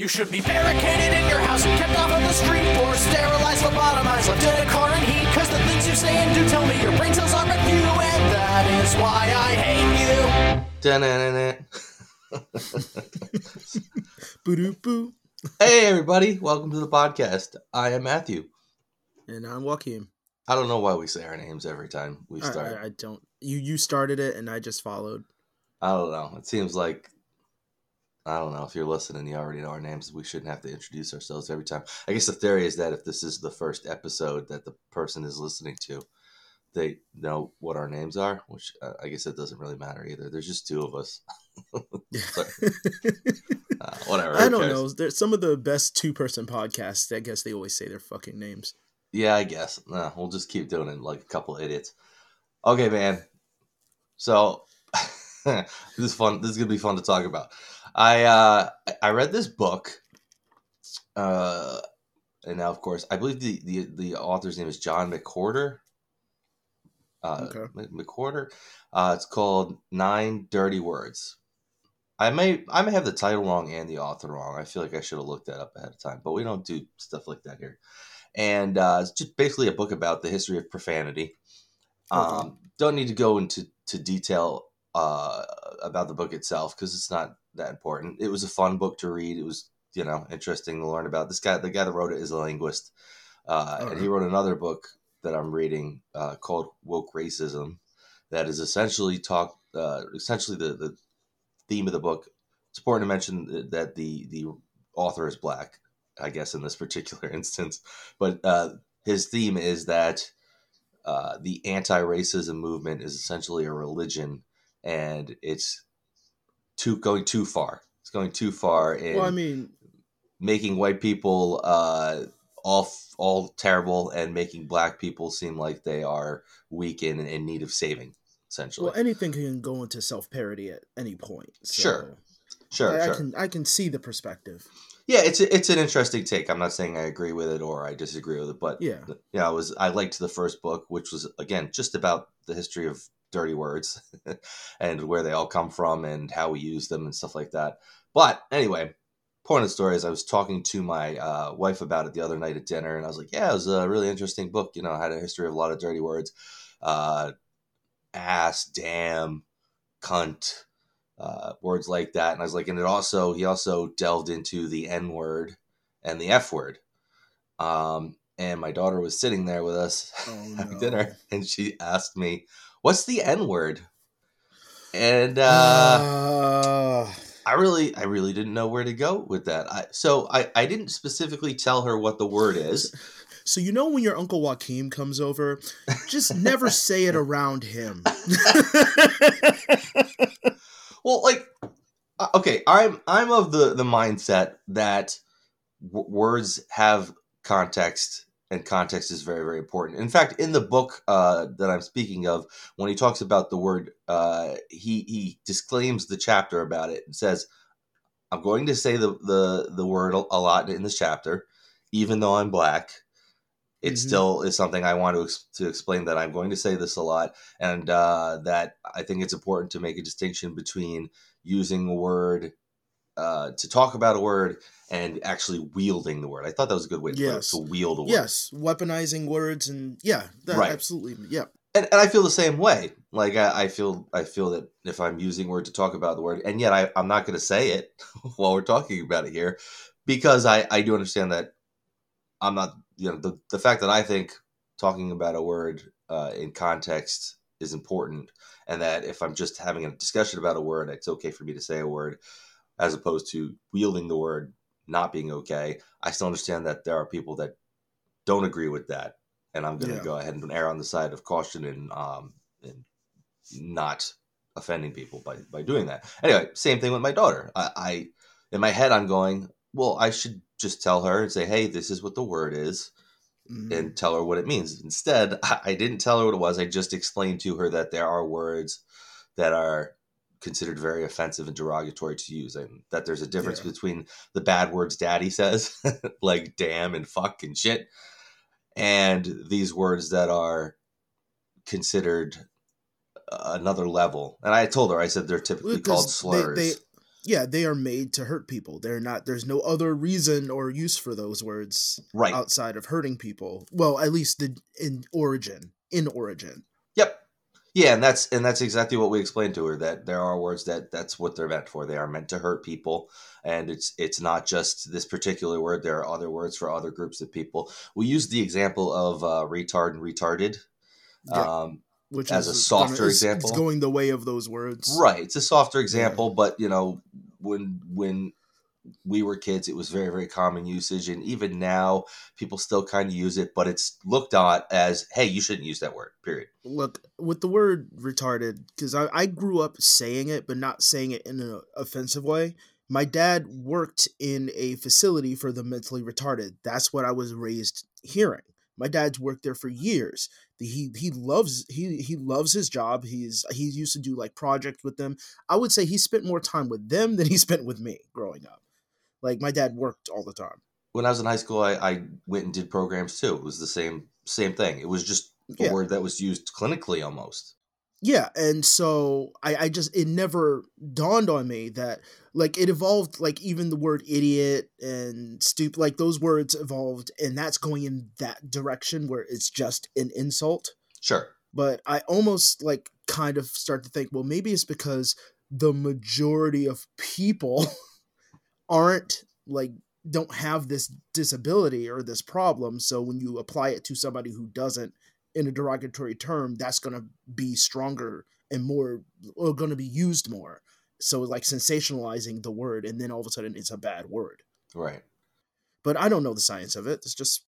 You should be barricaded in your house and kept off of the street, or sterilized, lobotomized, left in a car in heat, cause the things you say and do tell me your brain cells are with you, and that is why I hate you. Boo-doo-boo. Hey everybody, welcome to the podcast. I am Matthew. And I'm Joaquin. I don't know why we say our names every time we start. I don't. You started it and I just followed. I don't know. It seems like... I don't know. If you're listening, you already know our names. We shouldn't have to introduce ourselves every time. I guess the theory is that if this is the first episode that the person is listening to, they know what our names are, which I guess it doesn't really matter either. There's just two of us. Whatever. I don't know. There's some of the best two-person podcasts. I guess they always say their fucking names. Yeah, I guess. Nah, we'll just keep doing it like a couple idiots. Okay, man. So this is fun. This is going to be fun to talk about. I read this book, and now, of course, I believe the author's name is John McWhorter. Okay. McWhorter. It's called 9 Dirty Words. I may have the title wrong and the author wrong. I feel like I should have looked that up ahead of time, but we don't do stuff like that here. And it's just basically a book about the history of profanity. Okay. Don't need to go into detail about the book itself because it's not that important. It was a fun book to read. It was, interesting to learn about. This guy, the guy that wrote it, is a linguist, okay. And he wrote another book that I'm reading called Woke Racism, that is essentially the theme of the book. It's important to mention that the author is black, I guess, in this particular instance, but his theme is that the anti-racism movement is essentially a religion, and it's going too far. It's going too far in making white people all terrible and making black people seem like they are weak and in need of saving, essentially. Well, anything can go into self-parody at any point. So sure. I can see the perspective. Yeah, it's an interesting take. I'm not saying I agree with it or I disagree with it, but yeah, I liked the first book, which was, again, just about the history of dirty words and where they all come from and how we use them and stuff like that. But anyway, point of the story is I was talking to my wife about it the other night at dinner, and I was like, yeah, it was a really interesting book. It had a history of a lot of dirty words, ass, damn, cunt, words like that. And I was like, and he also delved into the N word and the F word. And my daughter was sitting there with us having dinner, and she asked me, what's the N word? And I really didn't know where to go with that. So I didn't specifically tell her what the word is. So when your Uncle Joaquin comes over, just never say it around him. Well, like, okay, I'm of the mindset that words have context. And context is very, very important. In fact, in the book that I'm speaking of, when he talks about the word, he disclaims the chapter about it and says, I'm going to say the word a lot in this chapter, even though I'm black. It still is something I want to explain, that I'm going to say this a lot, and that I think it's important to make a distinction between using a word to talk about a word and actually wielding the word. I thought that was a good way to wield a word. Yes, weaponizing words and right. Absolutely, yeah. And I feel the same way. Like I feel that if I'm using word to talk about the word, and yet I'm not going to say it while we're talking about it here, because I do understand that I'm not, the fact that I think talking about a word in context is important, and that if I'm just having a discussion about a word, it's okay for me to say a word, as opposed to wielding the word not being okay. I still understand that there are people that don't agree with that, and I'm going to go ahead and err on the side of caution and not offending people by doing that. Anyway, same thing with my daughter. I in my head, I'm going, well, I should just tell her and say, hey, this is what the word is, and tell her what it means. Instead, I didn't tell her what it was. I just explained to her that there are words that are considered very offensive and derogatory to use, and that there's a difference between the bad words daddy says, like damn and fuck and shit, and these words that are considered another level. And I told her, I said, they're typically called slurs. They Yeah, they are made to hurt people. They're not. There's no other reason or use for those words outside of hurting people. Well, at least in origin. Yep. Yeah, and that's exactly what we explained to her, that there are words that's what they're meant for. They are meant to hurt people, and it's not just this particular word. There are other words for other groups of people. We used the example of retard and retarded. Which as is a softer example. It's going the way of those words. Right. It's a softer example, but, you know, when we were kids, it was very, very common usage. And even now, people still kind of use it, but it's looked at as, hey, you shouldn't use that word, period. Look, with the word retarded, because I grew up saying it, but not saying it in an offensive way. My dad worked in a facility for the mentally retarded. That's what I was raised hearing. My dad's worked there for years. He loves his job. He used to do like projects with them. I would say he spent more time with them than he spent with me growing up. Like my dad worked all the time. When I was in high school, I went and did programs too. It was the same thing. It was just a word that was used clinically almost. Yeah, and so it never dawned on me that, like, it evolved, like, even the word idiot and stupid, like, those words evolved, and that's going in that direction where it's just an insult. Sure. But I almost, like, kind of start to think, well, maybe it's because the majority of people aren't, like, don't have this disability or this problem, so when you apply it to somebody who doesn't, in a derogatory term, that's going to be stronger and more, or going to be used more. So like sensationalizing the word, and then all of a sudden it's a bad word. Right. But I don't know the science of it. It's just.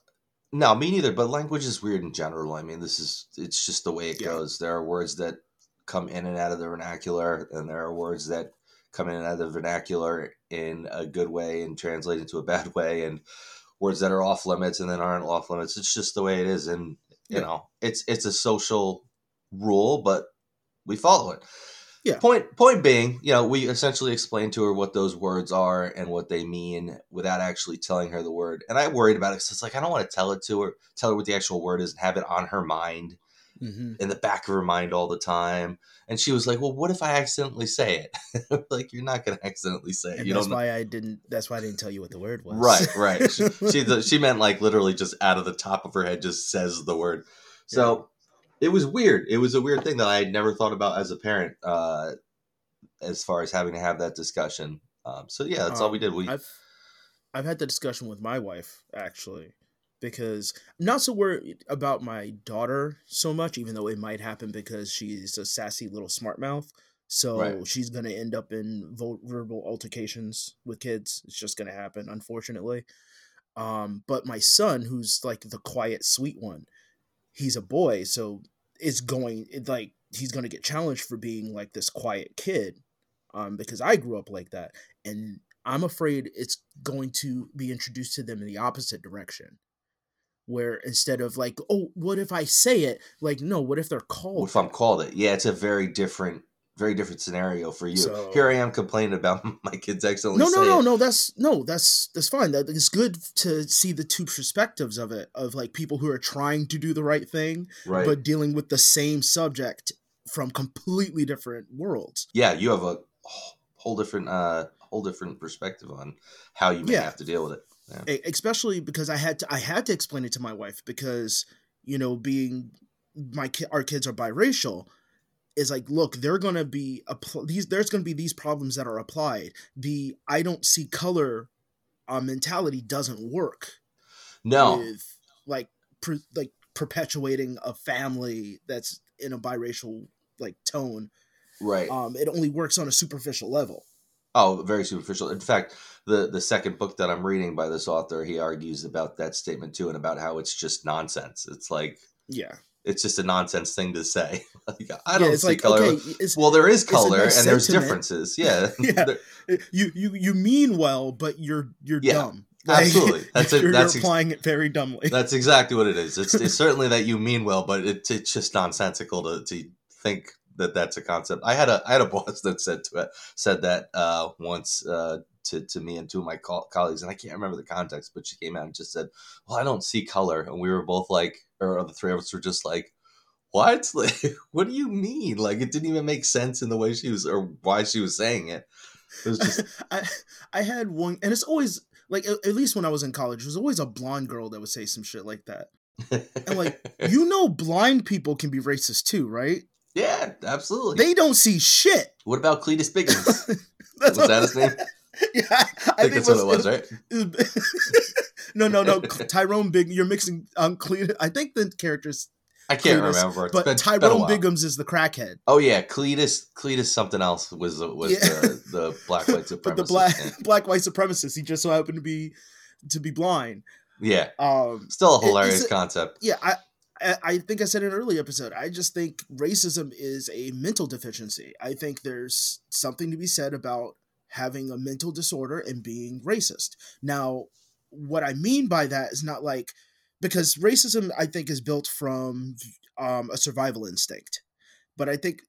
No, me neither. But language is weird in general. I mean, it's just the way it goes. There are words that come in and out of the vernacular, and there are words that come in and out of the vernacular in a good way and translate into a bad way, and words that are off limits and then aren't off limits. It's just the way it is. And, you know, it's a social rule, but we follow it. Yeah. Point being, you know, we essentially explained to her what those words are and what they mean without actually telling her the word. And I worried about it because it's like, I don't want to tell her what the actual word is and have it on her mind, in the back of her mind all the time. And she was like, well, what if I accidentally say it? Like, you're not going to accidentally say it. And that's why I didn't tell you what the word was. Right. She meant like literally just out of the top of her head, just says the word. So it was weird. It was a weird thing that I had never thought about as a parent, as far as having to have that discussion. That's all we did. I've had the discussion with my wife actually. Because I'm not so worried about my daughter so much, even though it might happen because she's a sassy little smart mouth. So she's going to end up in verbal altercations with kids. It's just going to happen, unfortunately. But my son, who's like the quiet, sweet one, he's a boy. So he's going to get challenged for being like this quiet kid, because I grew up like that. And I'm afraid it's going to be introduced to them in the opposite direction. Where instead of like, oh, what if I say it? Like, no, what if they're called? What if I'm called it? Yeah, it's a very different scenario for you. So, here I am complaining about my kids accidentally saying it. That's fine. It's good to see the two perspectives of it, of like people who are trying to do the right thing, but dealing with the same subject from completely different worlds. Yeah, you have a whole different perspective on how you may have to deal with it. Yeah. Especially because I had to explain it to my wife because, you know, our kids are biracial is like, look, there's going to be these problems that are applied. The I don't see color mentality doesn't work. No. With like perpetuating a family that's in a biracial like tone. Right. It only works on a superficial level. Oh, very superficial. In fact, the second book that I'm reading by this author, he argues about that statement too, and about how it's just nonsense. It's like, it's just a nonsense thing to say. Like, I don't see like, color. Okay, well, there is color, and sentiment. There's differences. Yeah, you mean well, but you're dumb. Absolutely, you're applying it very dumbly. That's exactly what it is. It's certainly that you mean well, but it's just nonsensical to think. That's a concept. I had a boss that said that once to me and two of my colleagues, and I can't remember the context, but she came out and just said, "Well, I don't see color," and we were both like, or the three of us were just like, "What? Like, what do you mean?" Like, it didn't even make sense in the way she was or why she was saying it. It was just... I had one, and it's always like, at least when I was in college, there was always a blonde girl that would say some shit like that. And like, you know, blind people can be racist too, right? Yeah, absolutely. They don't see shit. What about Cletus Biggums? Was that his name? Yeah, I think that's what it was, right? No. Tyrone Biggums. You're mixing Cletus. I think the character's... I can't remember. But Tyrone Biggums is the crackhead. Oh, yeah. Cletus something else was the black white supremacist. But the black white supremacist. He just so happened to be blind. Yeah. Still a hilarious concept. Yeah. I think I said in an early episode, I just think racism is a mental deficiency. I think there's something to be said about having a mental disorder and being racist. Now, what I mean by that is not like... Because racism, I think, is built from a survival instinct. But I think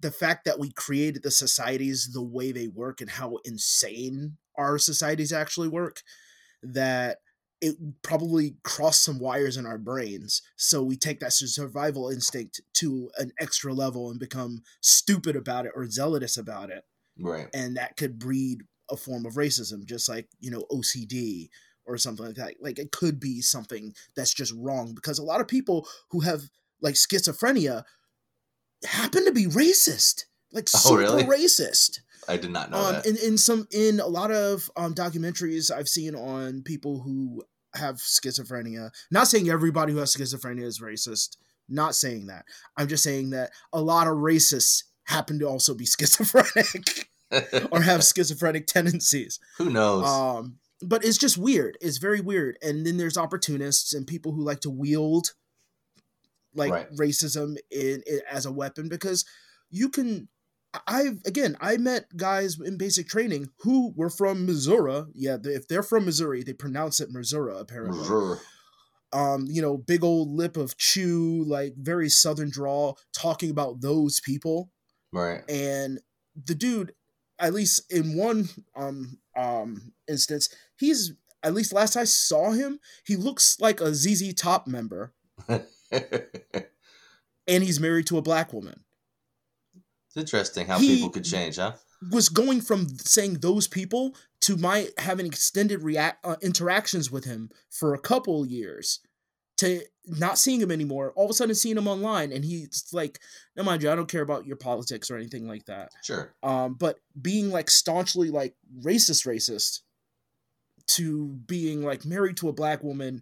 the fact that we created the societies the way they work and how insane our societies actually work, that it probably crossed some wires in our brains. So we take that survival instinct to an extra level and become stupid about it or zealous about it. Right. And that could breed a form of racism, just like, OCD or something like that. Like, it could be something that's just wrong, because a lot of people who have like schizophrenia happen to be racist, like super racist. I did not know that. And in a lot of documentaries I've seen on people who have schizophrenia, not saying everybody who has schizophrenia is racist, not saying that. I'm just saying that a lot of racists happen to also be schizophrenic or have schizophrenic tendencies. Who knows? But it's just weird. It's very weird. And then there's opportunists and people who like to wield racism in as a weapon, because you can... I met guys in basic training who were from Missouri. Yeah, if they're from Missouri, they pronounce it Missouri, apparently. Missouri. Big old lip of chew, like very southern drawl, talking about those people. Right. And the dude... At least in one instance, he's, at least last I saw him, he looks like a ZZ Top member, and he's married to a black woman. It's interesting how people could change, huh? Was going from saying those people to my having extended interactions with him for a couple years to not seeing him anymore, all of a sudden seeing him online, and he's like, no, mind you, I don't care about your politics or anything like that. Sure. But being like staunchly like racist to being like married to a black woman,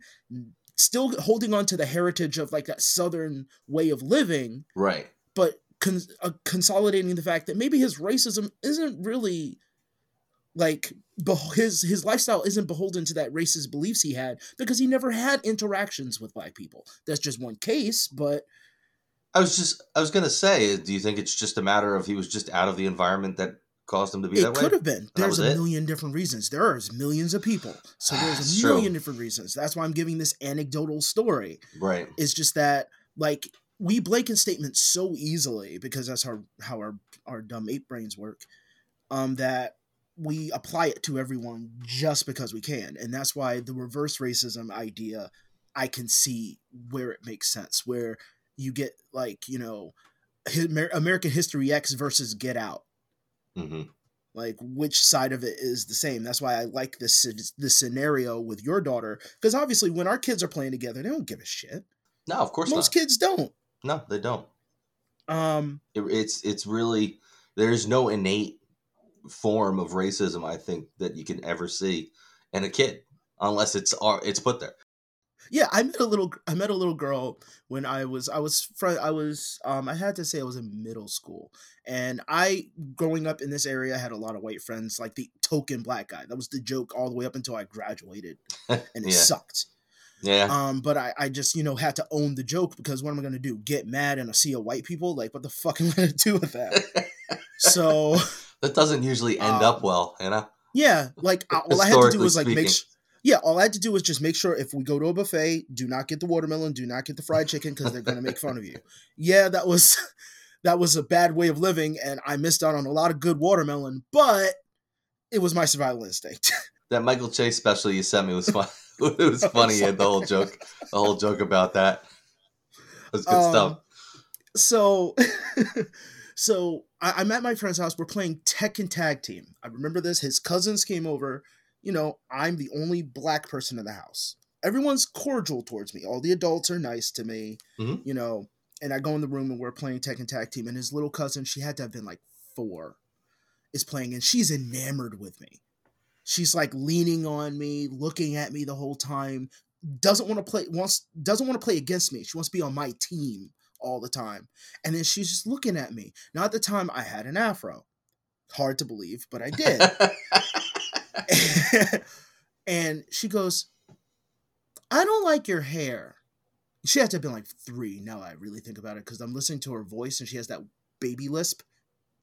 still holding on to the heritage of like that Southern way of living. Right. But consolidating the fact that maybe his racism isn't really... Like, his lifestyle isn't beholden to that racist beliefs he had, because he never had interactions with black people. That's just one case, but... I was going to say, do you think it's just a matter of he was just out of the environment that caused him to be that way? It could have been. There's a million different reasons. There are millions of people. So there's a million different reasons. That's why I'm giving this anecdotal story. Right. It's just that, like, we blanket statements so easily, because that's how our dumb ape brains work, that... we apply it to everyone just because we can. And that's why the reverse racism idea, I can see where it makes sense, where you get like, American History X versus Get Out. Mm-hmm. Like, which side of it is the same. That's why I like this scenario with your daughter. Because obviously when our kids are playing together, they don't give a shit. No, of course not. Most kids don't. No, they don't. It's really, there's no innate form of racism I think that you can ever see in a kid, unless it's put there. Yeah, I met a little girl when I was I had to say I was in middle school, and I, growing up in this area, had a lot of white friends, like the token black guy. That was the joke all the way up until I graduated, and it sucked. Yeah. But I just, had to own the joke, because what am I going to do? Get mad in a sea of white people? Like, what the fuck am I going to do with that? So that doesn't usually end up well, Yeah, like all I had to do was all I had to do was just make sure if we go to a buffet, do not get the watermelon, do not get the fried chicken, because they're going to make fun of you. Yeah, that was a bad way of living, and I missed out on a lot of good watermelon, but it was my survival instinct. That Michael Che special you sent me was fun. It was funny, the whole joke about that. It was good stuff. So So I'm at my friend's house. We're playing Tekken Tag Team. I remember this. His cousins came over. You know, I'm the only black person in the house. Everyone's cordial towards me. All the adults are nice to me, mm-hmm. you know, and I go in the room and we're playing Tekken Tag Team, and his little cousin, she had to have been like 4, is playing, and she's enamored with me. She's like leaning on me, looking at me the whole time, doesn't want to play against me. She wants to be on my team all the time. And then she's just looking at me. Now at the time I had an afro. Hard to believe, but I did. And she goes, I don't like your hair. She had to have been like 3. Now I really think about it, because I'm listening to her voice and she has that baby lisp.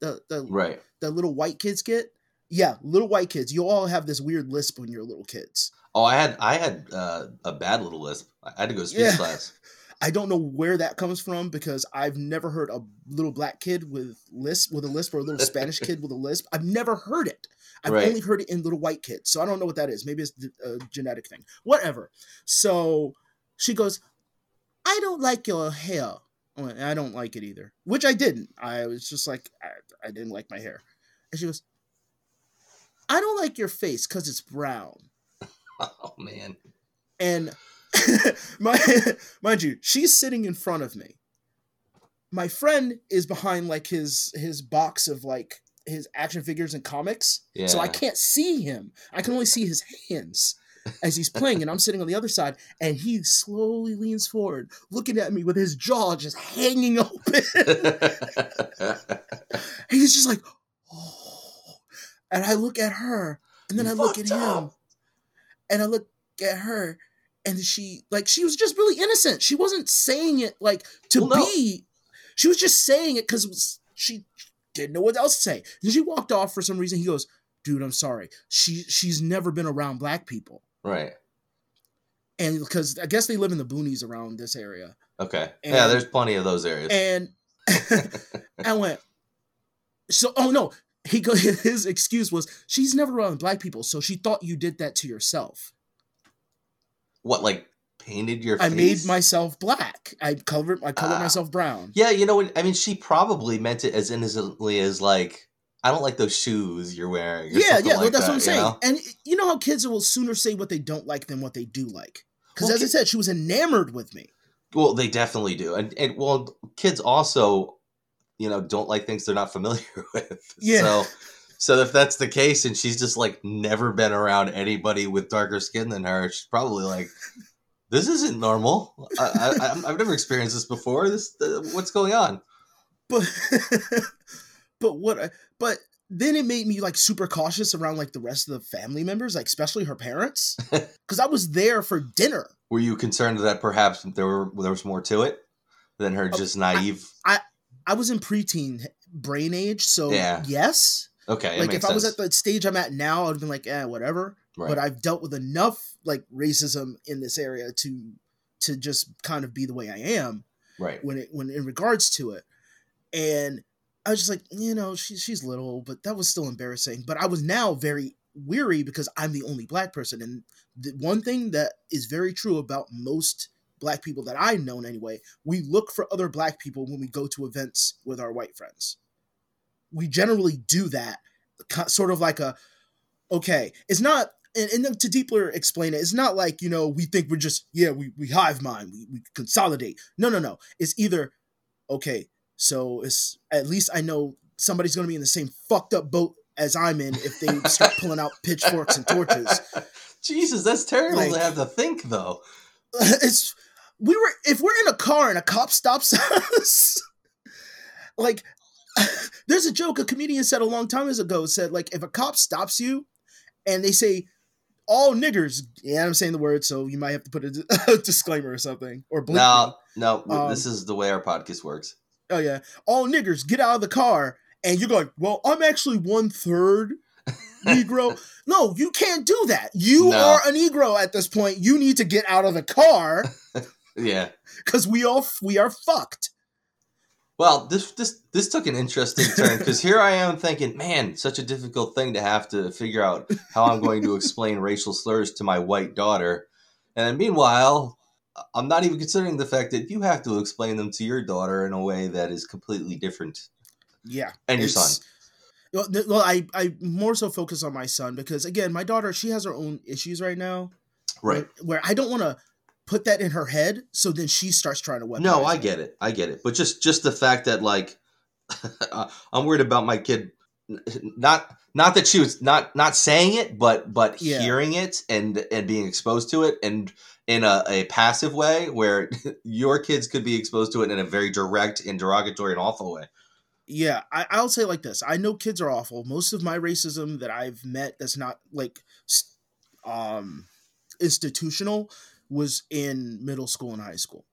The little white kids get. Yeah, little white kids. You all have this weird lisp when you're little kids. Oh, I had a bad little lisp. I had to go to speech class. I don't know where that comes from, because I've never heard a little black kid with a lisp, or a little Spanish kid with a lisp. I've never heard it. I've only heard it in little white kids. So I don't know what that is. Maybe it's a genetic thing. Whatever. So she goes, I don't like your hair. And I don't like it either, which I didn't. I was just like, I didn't like my hair. And she goes, I don't like your face because it's brown. Oh, man. And mind you, she's sitting in front of me. My friend is behind like his box of like his action figures and comics. Yeah. So I can't see him. I can only see his hands as he's playing, and I'm sitting on the other side, and he slowly leans forward, looking at me with his jaw just hanging open. He's just like, oh. And I look at her, and then I look at him, and I look at her, and she was just really innocent. She wasn't saying it she was just saying it because she didn't know what else to say. And she walked off for some reason. He goes, dude, I'm sorry. She's never been around black people. Right. And because I guess they live in the boonies around this area. Okay. And, yeah, there's plenty of those areas. And I went, so, oh no. His excuse was, she's never around black people, so she thought you did that to yourself. What, like painted your face? I made myself black. I colored myself brown. Yeah, you know, I mean, she probably meant it as innocently as like, I don't like those shoes you're wearing. That's what I'm saying. You know? And you know how kids will sooner say what they don't like than what they do like. Because as I said, she was enamored with me. Well, they definitely do. And kids also, you know, don't like things they're not familiar with. Yeah. So if that's the case, and she's just like never been around anybody with darker skin than her, she's probably like, this isn't normal. I've never experienced this before. What's going on? But then it made me like super cautious around like the rest of the family members, like especially her parents, because I was there for dinner. Were you concerned that perhaps there was more to it than her just naive? I was in preteen brain age, so yes. Okay, like if I was at the stage I'm at now, I'd have been like, whatever. Right. But I've dealt with enough like racism in this area to just kind of be the way I am. Right. When in regards to it, and I was just like, you know, she's little, but that was still embarrassing. But I was now very weary because I'm the only black person. And the one thing that is very true about most black people that I've known anyway, we look for other black people when we go to events with our white friends. We generally do that sort of like it's not, and to deeper explain it, it's not like, you know, we think we're just, we hive mind, we consolidate. No. It's either, so it's at least I know somebody's going to be in the same fucked up boat as I'm in if they start pulling out pitchforks and torches. Jesus, that's terrible to have to think though. If we're in a car and a cop stops us, like there's a joke a comedian said a long time ago, said like if a cop stops you and they say all niggers, I'm saying the word, so you might have to put a disclaimer or something or blink. No, this is the way our podcast works. Oh yeah, all niggers, get out of the car, and you're going, well, I'm actually 1/3 Negro. No, you can't do that. You are a Negro at this point. You need to get out of the car. Yeah, because we are fucked. Well, this took an interesting turn, because here I am thinking, man, such a difficult thing to have to figure out how I'm going to explain racial slurs to my white daughter, and meanwhile, I'm not even considering the fact that you have to explain them to your daughter in a way that is completely different. Yeah. And your son. Well, I more so focus on my son because, again, my daughter, she has her own issues right now. Right. Where I don't want to put that in her head so then she starts trying to weaponize. No, I get it. I get it. But just the fact that, like, I'm worried about my kid. Not that she was not saying it, but yeah. Hearing it and being exposed to it and in a passive way where your kids could be exposed to it in a very direct and derogatory and awful way. Yeah, I'll say like this. I know kids are awful. Most of my racism that I've met that's not like institutional was in middle school and high school.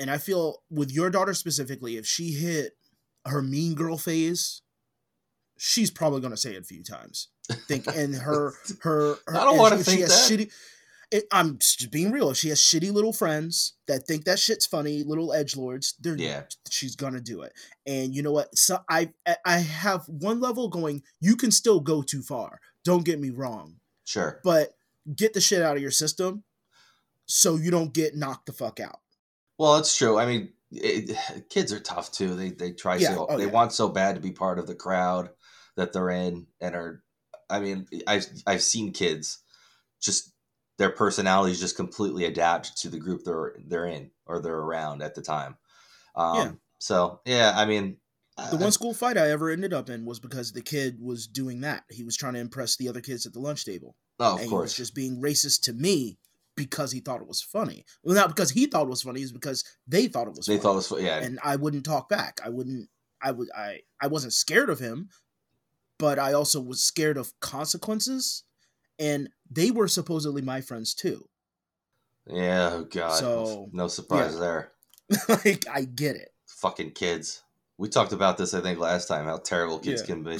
And I feel with your daughter specifically, if she hit her mean girl phase, she's probably going to say it a few times. I don't want to think that. I'm just being real. If she has shitty little friends that think that shit's funny, little edgelords, she's going to do it. And you know what? So I have one level going, you can still go too far. Don't get me wrong. Sure. But get the shit out of your system so you don't get knocked the fuck out. Well, that's true. I mean, kids are tough too. They try so they want so bad to be part of the crowd that they're in and are, I mean, I've seen kids just, their personalities just completely adapt to the group they're in or they're around at the time. So, yeah, I mean. The one school fight I ever ended up in was because the kid was doing that. He was trying to impress the other kids at the lunch table. Oh, of course. He was just being racist to me because he thought it was funny. Well, not because he thought it was funny. It's because they thought it was funny. They thought it was funny, yeah. And I wouldn't talk back. I wasn't scared of him, but I also was scared of consequences. And they were supposedly my friends too. Yeah, oh God. So, no surprise there. Like, I get it. Fucking kids. We talked about this, I think, last time, how terrible kids can be.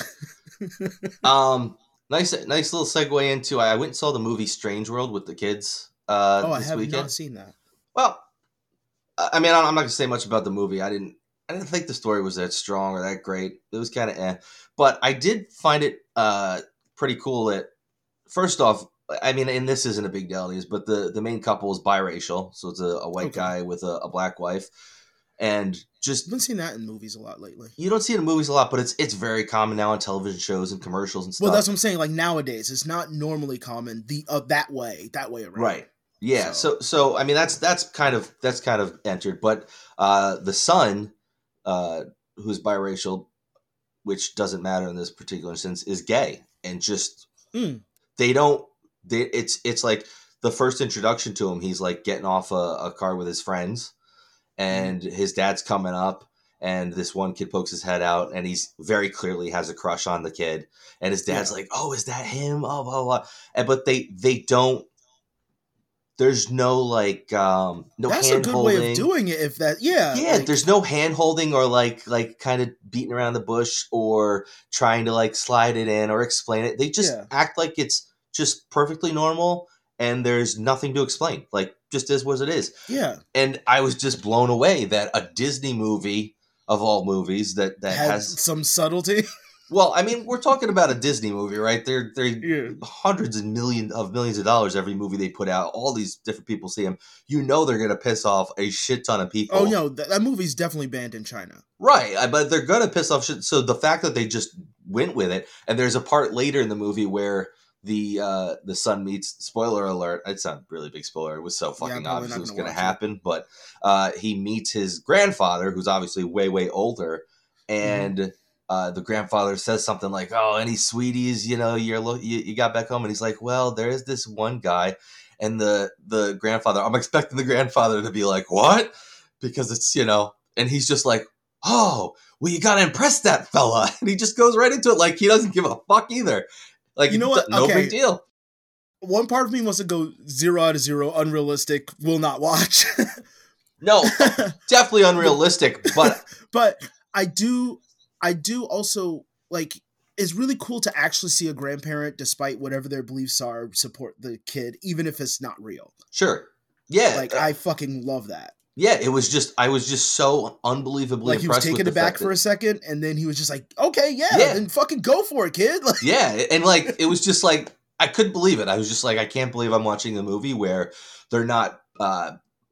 Nice little segue into, I went and saw the movie Strange World with the kids this weekend. I have not seen that. Well, I mean, I'm not going to say much about the movie. I didn't think the story was that strong or that great. It was kind of eh. But I did find it pretty cool that, first off, I mean, and this isn't a big deal, but the main couple is biracial. So it's a white guy with a black wife. And just... I've been seeing that in movies a lot lately. You don't see it in movies a lot, but it's very common now on television shows and commercials and stuff. Well, that's what I'm saying. Like, nowadays, it's not normally common that way around. Right. Yeah. So I mean, that's kind of entered. But the son, who's biracial, which doesn't matter in this particular instance, is gay and just... Mm. It's like the first introduction to him, he's like getting off a car with his friends and his dad's coming up and this one kid pokes his head out and he's very clearly has a crush on the kid and his dad's like, oh, is that him? Oh, blah, blah. And, but they don't, there's no like, no hand-holding. That's a good way of doing it if that, yeah. Yeah, like, there's no hand-holding or like kind of beating around the bush or trying to like slide it in or explain it. They just act like it's just perfectly normal and there's nothing to explain. Like, just is what it is. Yeah. And I was just blown away that a Disney movie, of all movies, that has some subtlety. Well, I mean, we're talking about a Disney movie, right? They're hundreds and millions of dollars every movie they put out. All these different people see them. You know they're going to piss off a shit ton of people. Oh, no, that movie's definitely banned in China. Right, but they're going to piss off shit. So the fact that they just went with it, and there's a part later in the movie where the son meets, spoiler alert, it's not really a big spoiler, it was so fucking obvious it was going to happen, but he meets his grandfather, who's obviously way, way older, and... Mm. The grandfather says something like, "Oh, any sweeties, you know, you got back home," and he's like, "Well, there is this one guy," and the grandfather. I'm expecting the grandfather to be like, "What?" Because it's, you know, and he's just like, "Oh, well, you gotta impress that fella," and he just goes right into it like he doesn't give a fuck either. Like, you know what? No big deal. One part of me wants to go 0 out of 0, unrealistic. Will not watch. No, definitely unrealistic. But I do also, like, it's really cool to actually see a grandparent, despite whatever their beliefs are, support the kid, even if it's not real. Sure. Yeah. Like, I fucking love that. Yeah, it was just, I was just so unbelievably impressed with the fact that... Like, he was taken aback for a second, and then he was just like, okay, yeah, then fucking go for it, kid. Like, yeah, and, like, it was just, like, I couldn't believe it. I was just like, I can't believe I'm watching a movie where they're not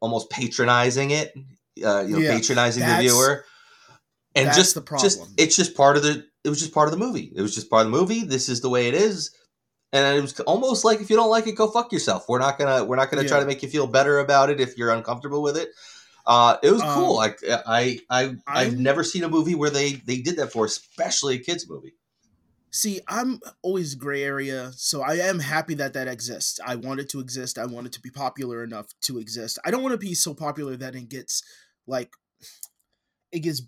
almost patronizing it, patronizing the viewer. And that's just the problem. It's just part of the. It was just part of the movie. It was just part of the movie. This is the way it is. And it was almost like, if you don't like it, go fuck yourself. We're not gonna try to make you feel better about it if you're uncomfortable with it. It was cool. I've never seen a movie where they did that for, especially a kids movie. See, I'm always gray area, so I am happy that exists. I want it to exist. I want it to be popular enough to exist. I don't want to be so popular that it gets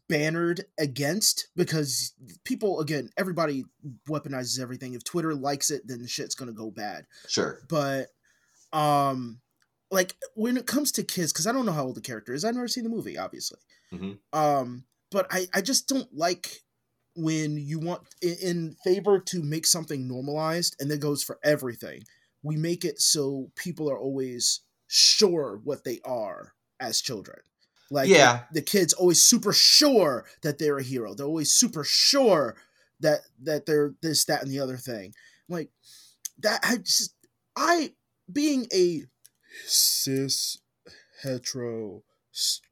bannered against, because people, again, everybody weaponizes everything. If Twitter likes it, then the shit's going to go bad. Sure. But, when it comes to kids, because I don't know how old the character is. I've never seen the movie, obviously. Mm-hmm. But I just don't like when you want in favor to make something normalized, and that goes for everything. We make it so people are always sure what they are as children. The kid's always super sure that they're a hero. They're always super sure that they're this, that, and the other thing. Like, that, I being a cis, hetero,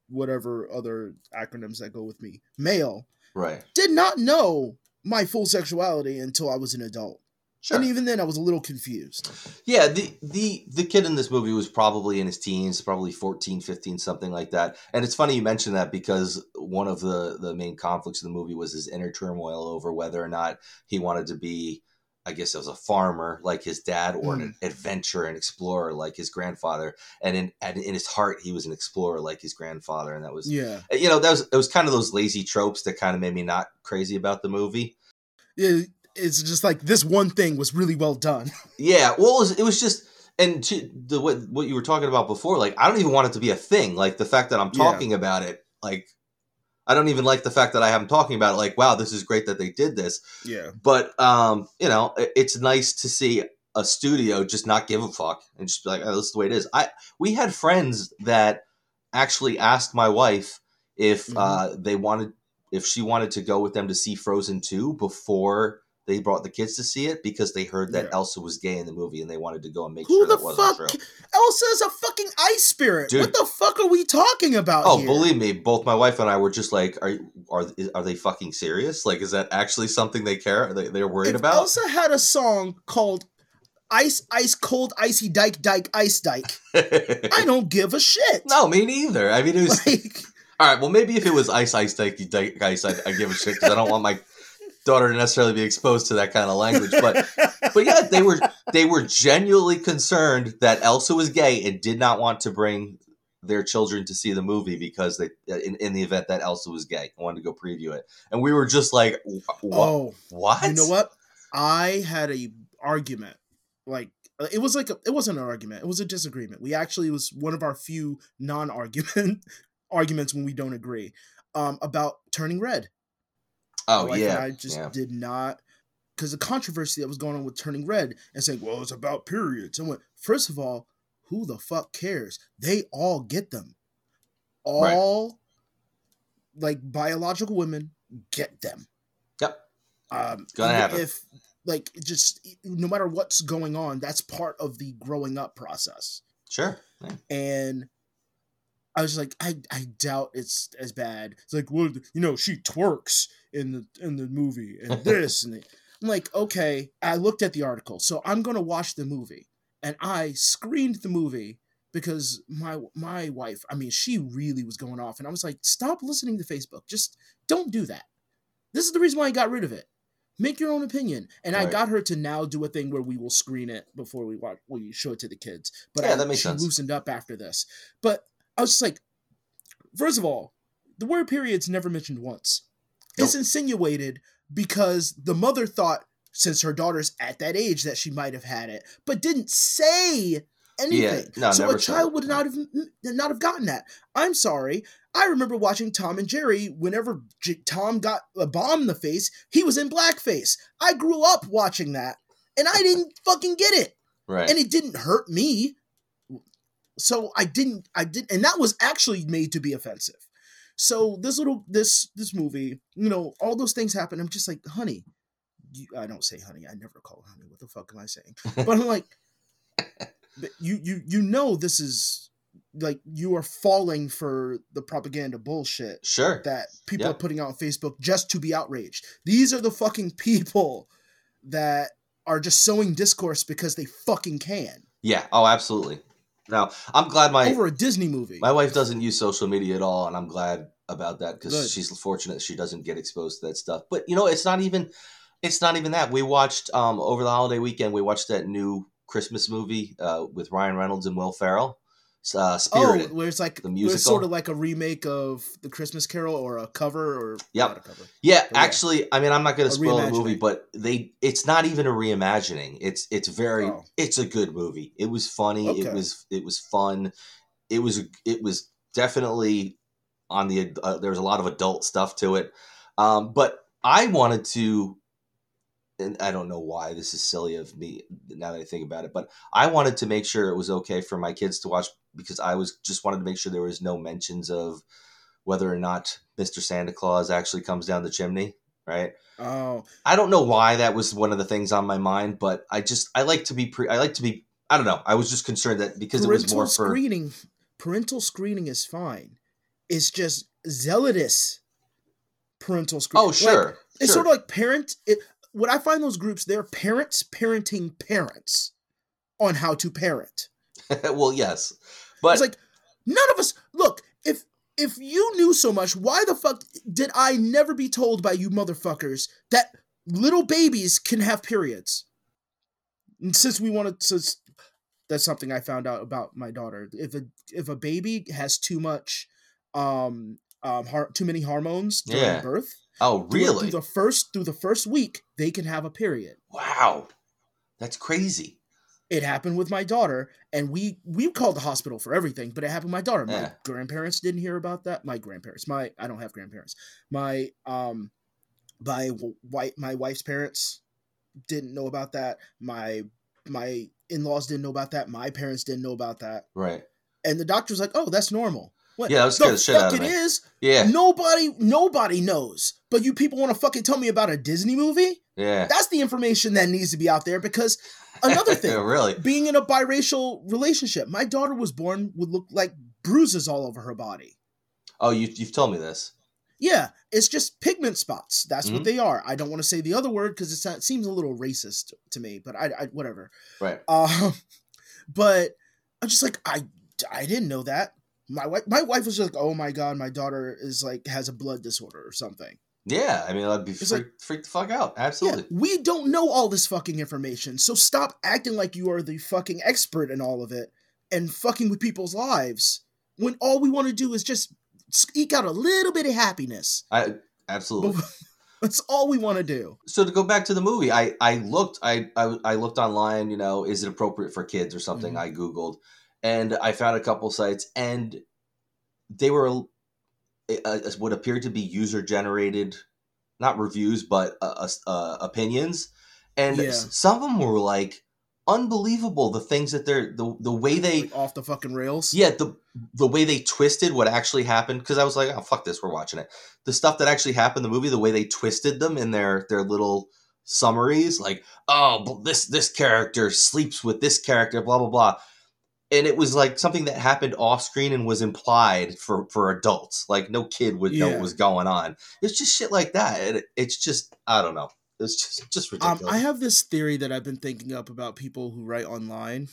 whatever other acronyms that go with me, male, right, did not know my full sexuality until I was an adult. Sure. And even then, I was a little confused. Yeah, the kid in this movie was probably in his teens, probably 14, 15, something like that. And it's funny you mentioned that, because one of the main conflicts of the movie was his inner turmoil over whether or not he wanted to be, I guess it was a farmer like his dad, or an adventurer and explorer like his grandfather. And in his heart, he was an explorer like his grandfather. And that was, it was kind of those lazy tropes that kind of made me not crazy about the movie. Yeah. It's just like this one thing was really well done. Yeah, well, it was just, and to what you were talking about before, like, I don't even want it to be a thing. Like, the fact that I'm talking about it, like, I don't even like the fact that I am talking about it. Like, wow, this is great that they did this. Yeah. But, it's nice to see a studio just not give a fuck and just be like, oh, that's the way it is. We had friends that actually asked my wife if if she wanted to go with them to see Frozen 2 before they brought the kids to see it, because they heard that Elsa was gay in the movie and they wanted to go and make sure that wasn't true. Who the fuck? Elsa is a fucking ice spirit. Dude. What the fuck are we talking about here? Oh, believe me, both my wife and I were just like, are they fucking serious? Like, is that actually something they care? They're worried about? Elsa had a song called Ice, Ice, Cold, Icy, Dyke, Dyke, Ice, Dyke. I don't give a shit. No, me neither. I mean, it was... Like... All right, well, maybe if it was Ice, Ice, Dyke, Dyke, Ice, I'd give a shit, because I don't want my... daughter to necessarily be exposed to that kind of language, but yeah, they were genuinely concerned that Elsa was gay and did not want to bring their children to see the movie because they, in the event that Elsa was gay, wanted to go preview it, and we were just like, what? You know what? I had a argument. It wasn't an argument. It was a disagreement. It was one of our few non-argument arguments when we don't agree about Turning Red. Oh, yeah. I just did not, because the controversy that was going on with Turning Red and saying, well, it's about periods. I went, first of all, who the fuck cares? They all get them. All, biological women get them. Yep. Gonna happen. If, no matter what's going on, that's part of the growing up process. Sure. Yeah. And... I was like, I doubt it's as bad. It's like, well, she twerks in the movie and this and that. I'm like, okay. I looked at the article, so I'm gonna watch the movie, and I screened the movie because my wife, I mean, she really was going off, and I was like, stop listening to Facebook. Just don't do that. This is the reason why I got rid of it. Make your own opinion. And I got her to now do a thing where we will screen it before we show it to the kids. But yeah, that makes sense. She loosened up after this, but. I was just like, first of all, the word period's never mentioned once. Nope. It's insinuated because the mother thought, since her daughter's at that age, that she might have had it, but didn't say anything. Yeah, no, so a child would not have gotten that. I'm sorry. I remember watching Tom and Jerry. Whenever Tom got a bomb in the face, he was in blackface. I grew up watching that, and I didn't fucking get it. Right. And it didn't hurt me. So I didn't, and that was actually made to be offensive. So this movie, all those things happen. I'm just like, honey, I don't say honey. I never call honey. What the fuck am I saying? But I'm like, you know, this is like you are falling for the propaganda bullshit that people are putting out on Facebook just to be outraged. These are the fucking people that are just sowing discourse because they fucking can. Yeah. Oh, absolutely. Now, I'm glad over a Disney movie. My wife doesn't use social media at all, and I'm glad about that because she's fortunate she doesn't get exposed to that stuff. But you know, it's not even that. We watched over the holiday weekend. We watched that new Christmas movie with Ryan Reynolds and Will Ferrell. Spirited, where it's like the musical. It's sort of like a remake of The Christmas Carol or a cover or not a cover. Yeah, but actually, I mean, I'm not going to spoil the movie, but it's not even a reimagining. It's a good movie. It was funny. Okay. It was fun. It was definitely on the there was a lot of adult stuff to it. But I wanted to, and I don't know why this is silly of me now that I think about it, but I wanted to make sure it was okay for my kids to watch because I was just wanted to make sure there was no mentions of whether or not Mr. Santa Claus actually comes down the chimney. Right. Oh, I don't know why that was one of the things on my mind, but I don't know. I was just concerned that because parental it was more screening, parental screening is fine. It's just zealotous parental screening. Oh, sure. Like, it's sort of like what I find those groups, they're parents parenting parents on how to parent. Well, yes. But it's like, none of us, look, if you knew so much, why the fuck did I never be told by you motherfuckers that little babies can have periods? And that's something I found out about my daughter. If a baby has too much, too many hormones during birth. Oh, really? Through the first week, they can have a period. Wow. That's crazy. It happened with my daughter, and we called the hospital for everything, but it happened with my daughter. My grandparents didn't hear about that. I don't have grandparents. My wife's parents didn't know about that. My in-laws didn't know about that. My parents didn't know about that. Right. And the doctor's like, "Oh, that's normal." What? Yeah, that scared the shit out of me. Yeah. Nobody knows. But you people want to fucking tell me about a Disney movie? Yeah. That's the information that needs to be out there because another thing, really, being in a biracial relationship, my daughter was born with look like bruises all over her body. Oh, you've told me this. Yeah, it's just pigment spots. That's what they are. I don't want to say the other word because it seems a little racist to me, but I whatever. Right. But I'm just like I didn't know that. My wife was just like, "Oh my God, my daughter is like has a blood disorder or something." Yeah, I mean, I'd be freaked the fuck out. Absolutely. Yeah, we don't know all this fucking information, so stop acting like you are the fucking expert in all of it and fucking with people's lives when all we want to do is just eke out a little bit of happiness. Absolutely. That's all we want to do. So to go back to the movie, I looked online. You know, is it appropriate for kids or something? I Googled. And I found a couple sites, and they were what appeared to be user-generated, not reviews, but opinions. And some of them were like unbelievable. The things that they're the way they like off the fucking rails. Yeah, the way they twisted what actually happened. Because I was like, oh fuck this, we're watching it. The stuff that actually happened in the movie, the way they twisted them in their little summaries, like oh this character sleeps with this character, blah blah blah. And it was like something that happened off screen and was implied for adults. Like no kid would know what was going on. It's just shit like that. It's just, I don't know. It's just ridiculous. I have this theory that I've been thinking up about people who write online,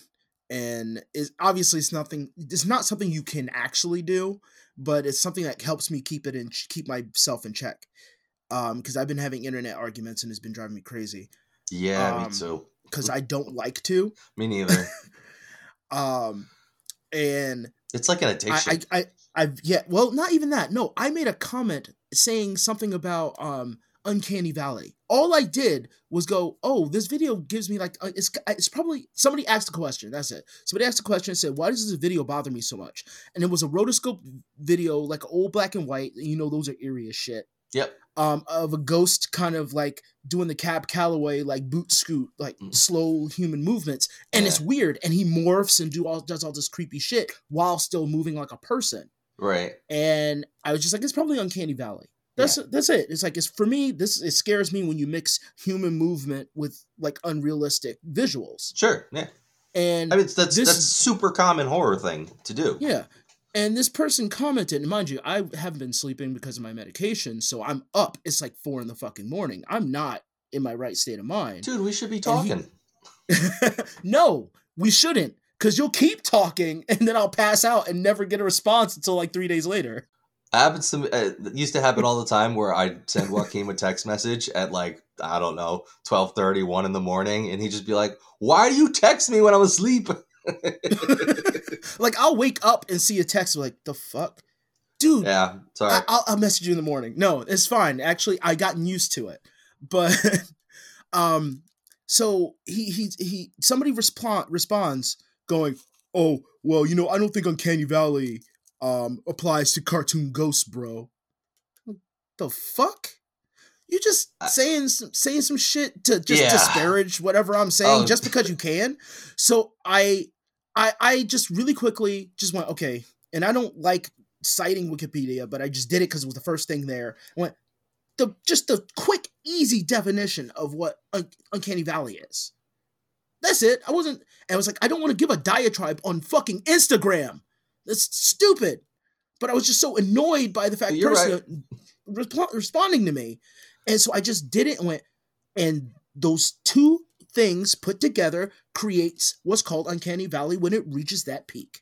and it's not something you can actually do, but it's something that helps me keep myself in check. Cause I've been having internet arguments and it's been driving me crazy. Yeah, me too. Cause I don't like to. Me neither. And it's like an addiction. Not even that. No, I made a comment saying something about, Uncanny Valley. All I did was go, oh, this video gives me like, it's probably somebody asked a question. That's it. Somebody asked a question and said, why does this video bother me so much? And it was a rotoscope video, like old black and white. You know, those are eerie as shit. Yep. Of a ghost kind of like doing the Cab Calloway, like boot scoot, like slow human movements. And it's weird. And he morphs and does all this creepy shit while still moving like a person. Right. And I was just like, it's probably Uncanny Valley. That's it. It's like, for me, it scares me when you mix human movement with like unrealistic visuals. Sure. Yeah. And I mean, that's a super common horror thing to do. Yeah. And this person commented, and mind you, I haven't been sleeping because of my medication, so I'm up. It's like 4 a.m. I'm not in my right state of mind. Dude, we should be talking. No, we shouldn't, because you'll keep talking, and then I'll pass out and never get a response until like 3 days later. It used to happen all the time where I'd send Joaquin a text message at like, I don't know, 12:30, 1 a.m, and he'd just be like, why do you text me when I'm asleep? Like, I'll wake up and see a text like, the fuck? Dude, yeah, sorry. I'll message you in the morning. No, it's fine. Actually, I gotten used to it. But so he somebody responds going, oh, well, you know, I don't think Uncanny Valley applies to cartoon ghosts, bro. What the fuck? You just saying some shit to just disparage whatever I'm saying just because you can. So I just really quickly just went, okay. And I don't like citing Wikipedia, but I just did it because it was the first thing there. I went, the quick, easy definition of what Uncanny Valley is. That's it. I was like, I don't want to give a diatribe on fucking Instagram. That's stupid. But I was just so annoyed by the fact that person responding to me. And so I just did it and went, and those two things put together creates what's called Uncanny Valley when it reaches that peak.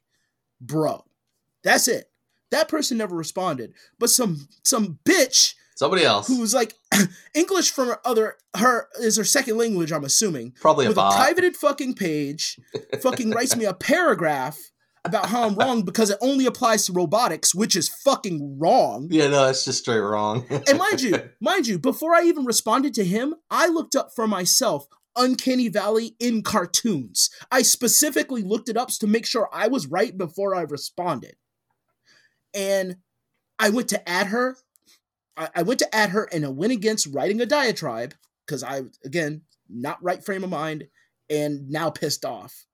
Bro, that's it. That person never responded. But some bitch, somebody else who was like English from her second language, I'm assuming. Probably with a privated fucking page, fucking writes me a paragraph about how I'm wrong because it only applies to robotics, which is fucking wrong. Yeah, no, that's just straight wrong. And mind you, before I even responded to him, I looked up for myself Uncanny Valley in cartoons. I specifically looked it up to make sure I was right before I responded. And I went to add her. I went to add her and I went against writing a diatribe because I, again, not right frame of mind and now pissed off.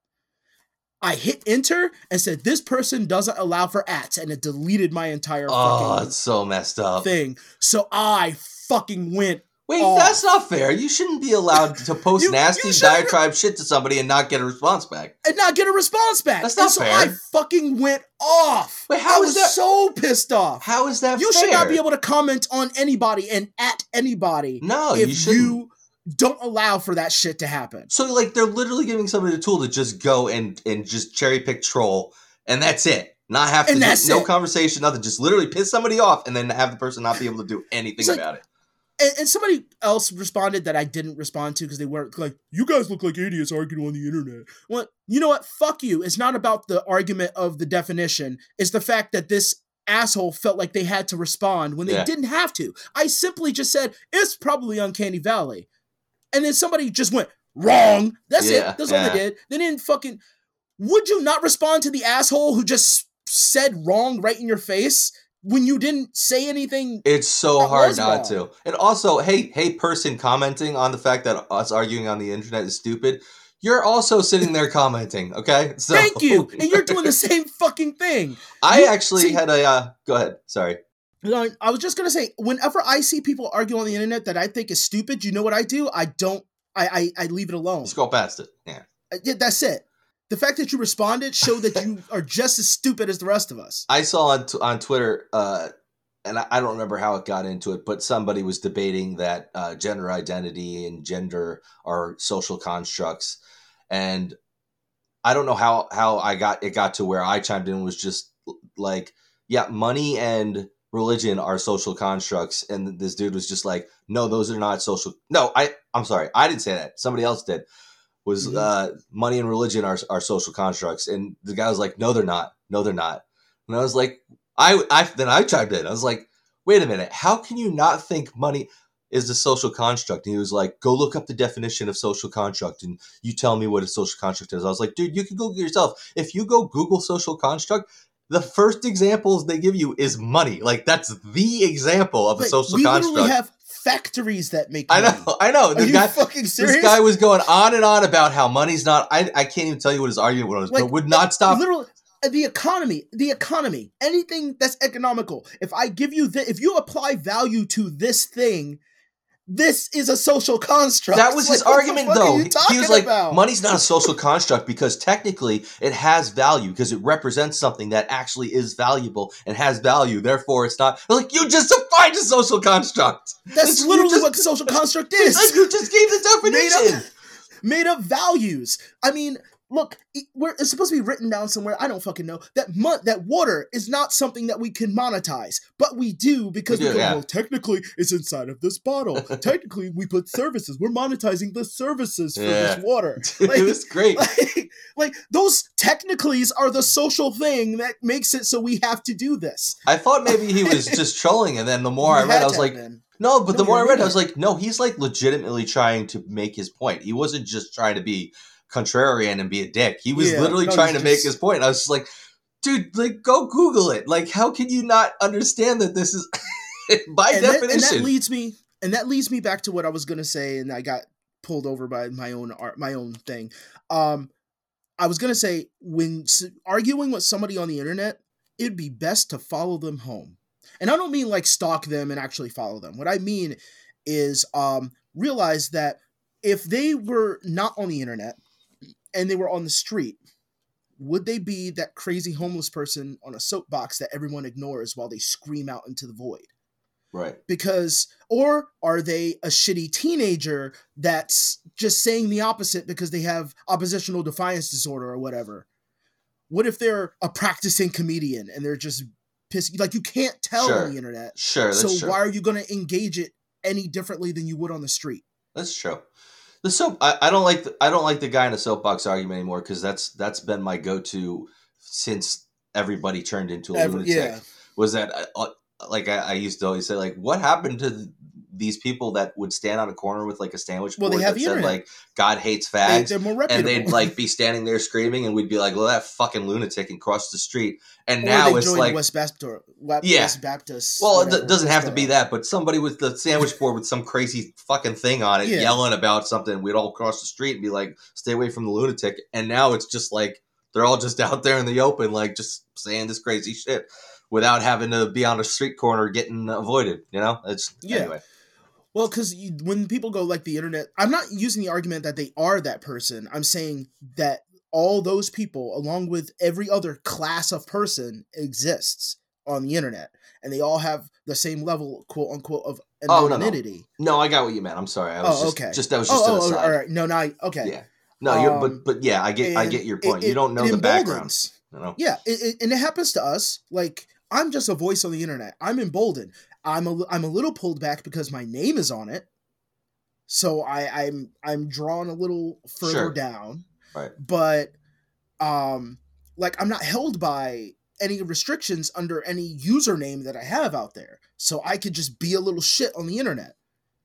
I hit enter and said, this person doesn't allow for ads, and it deleted my entire fucking it's so messed up thing. So I fucking went off. That's not fair. You shouldn't be allowed to post nasty diatribe shit to somebody and not get a response back. That's not fair. So I fucking went off. Wait, how is that? I was so pissed off. How is that fair? You should not be able to comment on anybody and at anybody. No, you shouldn't. Don't allow for that shit to happen. So, like, they're literally giving somebody the tool to just go and just cherry-pick troll, and that's it. Not have to no conversation, nothing. Just literally piss somebody off and then have the person not be able to do anything about it. And somebody else responded that I didn't respond to because they weren't like, you guys look like idiots arguing on the internet. Well, you know what? Fuck you. It's not about the argument of the definition. It's the fact that this asshole felt like they had to respond when they didn't have to. I simply just said, it's probably Uncanny Valley. And then somebody just went, wrong. That's it. That's all they did. They didn't fucking... Would you not respond to the asshole who just said wrong right in your face when you didn't say anything? It's so hard not to. And also, hey, person commenting on the fact that us arguing on the internet is stupid, you're also sitting there commenting, okay? So... Thank you. And you're doing the same fucking thing. I actually had a... go ahead. Sorry. I was just going to say, whenever I see people argue on the internet that I think is stupid, you know what I do? I leave it alone. Scroll past it. Yeah. That's it. The fact that you responded showed that you are just as stupid as the rest of us. I saw on Twitter, and I don't remember how it got into it, but somebody was debating that gender identity and gender are social constructs. And I don't know how it got to where I chimed in and was just like, yeah, money and religion are social constructs, and this dude was just like, no, those are not social. No, I'm sorry, I didn't say that. Somebody else did. Was money and religion are social constructs, and the guy was like, no, they're not. And I was like, I chimed in. I was like, wait a minute, how can you not think money is a social construct? And he was like, go look up the definition of social construct, and you tell me what a social construct is. I was like, dude, you can Google yourself. If you go Google social construct, the first examples they give you is money. Like, that's the example of a social construct. We literally have factories that make money. I know. Are you fucking serious? This guy was going on and on about how money's not... I can't even tell you what his argument was, but would not stop... Literally, the economy, anything that's economical. If you apply value to this thing, this is a social construct. That was his argument, though. He was like, money's not a social construct because technically it has value because it represents something that actually is valuable and has value. Therefore, it's not. I'm like, you just defined a social construct. That's literally what the social construct is. You just gave the definition. Made up values. I mean, look, it's supposed to be written down somewhere. I don't fucking know that water is not something that we can monetize, but we do because we go, well, technically it's inside of this bottle. Technically, we put services. We're monetizing the services for this water. Like, it was great. Like those technicalities are the social thing that makes it so we have to do this. I thought maybe he was just trolling, and then the more I read, I was like, no. But the more I read, I was like, no, he's like legitimately trying to make his point. He wasn't just trying to be contrarian and be a dick. He was literally trying to make his point. I was just like, dude, like, go Google it. Like, how can you not understand that this is by definition? That leads me back to what I was gonna say, and I got pulled over by my own thing. I was gonna say, when arguing with somebody on the internet, it'd be best to follow them home. And I don't mean like stalk them and actually follow them. What I mean is realize that if they were not on the internet and they were on the street, would they be that crazy homeless person on a soapbox that everyone ignores while they scream out into the void? Right. Or are they a shitty teenager that's just saying the opposite because they have oppositional defiance disorder or whatever? What if they're a practicing comedian and they're just pissed? Like, you can't tell on the internet. Sure. So why are you going to engage it any differently than you would on the street? That's true. I don't like the guy in a soapbox argument anymore because that's been my go-to since everybody turned into a lunatic. Yeah. Was that I used to always say, like, what happened to these people that would stand on a corner with like a sandwich board that said like God hates fags, they're more reputable, and they'd like be standing there screaming, and we'd be like, well, that fucking lunatic, and cross the street. And now it's like West Baptist. Well, it doesn't have to be that, but somebody with the sandwich board with some crazy fucking thing on it yelling about something, we'd all cross the street and be like, stay away from the lunatic. And now it's just like they're all just out there in the open, like just saying this crazy shit without having to be on a street corner getting avoided. You know, anyway. Well, because when people go like the internet, I'm not using the argument that they are that person. I'm saying that all those people, along with every other class of person, exists on the internet, and they all have the same level, quote unquote, of anonymity. No, I got what you meant. I'm sorry. That was just an aside. All right. Okay. Yeah. No, you're, but yeah, I get your point. You don't know the backgrounds. You know? Yeah, and it happens to us. Like, I'm just a voice on the internet. I'm emboldened. I'm a little pulled back because my name is on it, so I'm drawn a little further down. Right. But, like, I'm not held by any restrictions under any username that I have out there, so I could just be a little shit on the internet.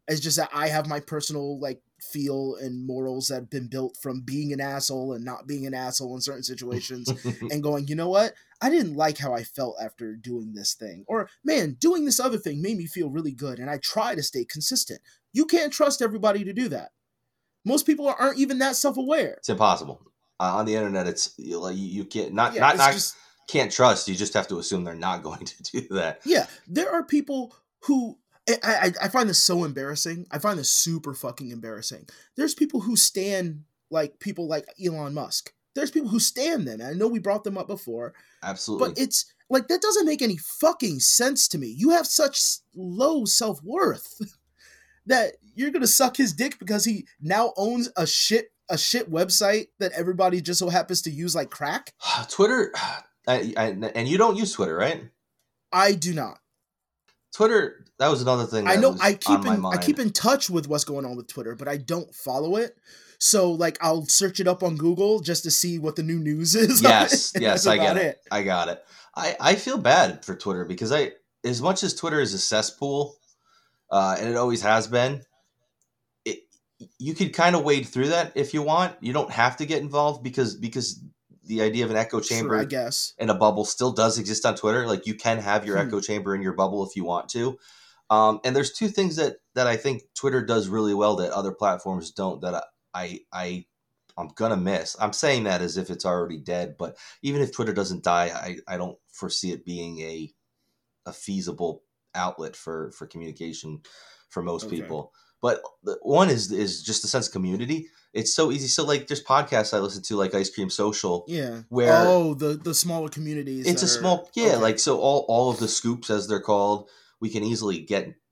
It's just that I have my personal like feel and morals that have been built from being an asshole and not being an asshole in certain situations and going, you know what? I didn't like how I felt after doing this thing, or man, doing this other thing made me feel really good. And I try to stay consistent. You can't trust everybody to do that. Most people aren't even that self-aware. It's impossible on the internet. It's like, you can't can't trust. You just have to assume they're not going to do that. Yeah. There are people who, I find this so embarrassing. I find this super fucking embarrassing. There's people who stan like people like Elon Musk. There's people who stan them. I know we brought them up before. Absolutely. But it's like, that doesn't make any fucking sense to me. You have such low self-worth that you're going to suck his dick because he now owns a shit website that everybody just so happens to use like crack. Twitter. And you don't use Twitter, right? I do not. Twitter, that was another thing that I know was I keep in touch with what's going on with Twitter, but I don't follow it. So like, I'll search it up on Google just to see what the new news is. Yes, I get it. I got it. I feel bad for Twitter because as much as Twitter is a cesspool, and it always has been, you could kind of wade through that if you want. You don't have to get involved because the idea of an echo chamber, I guess, and a bubble still does exist on Twitter. Like, you can have your echo chamber in your bubble if you want to. And there's two things that I think Twitter does really well that other platforms don't, that I'm going to miss. I'm saying that as if it's already dead, but even if Twitter doesn't die, I don't foresee it being a feasible outlet for communication for most people. But one is just the sense of community. It's so easy. So like there's podcasts I listen to like Ice Cream Social. Yeah. Where the smaller communities. It's okay. Like so all of the scoops as they're called, we can easily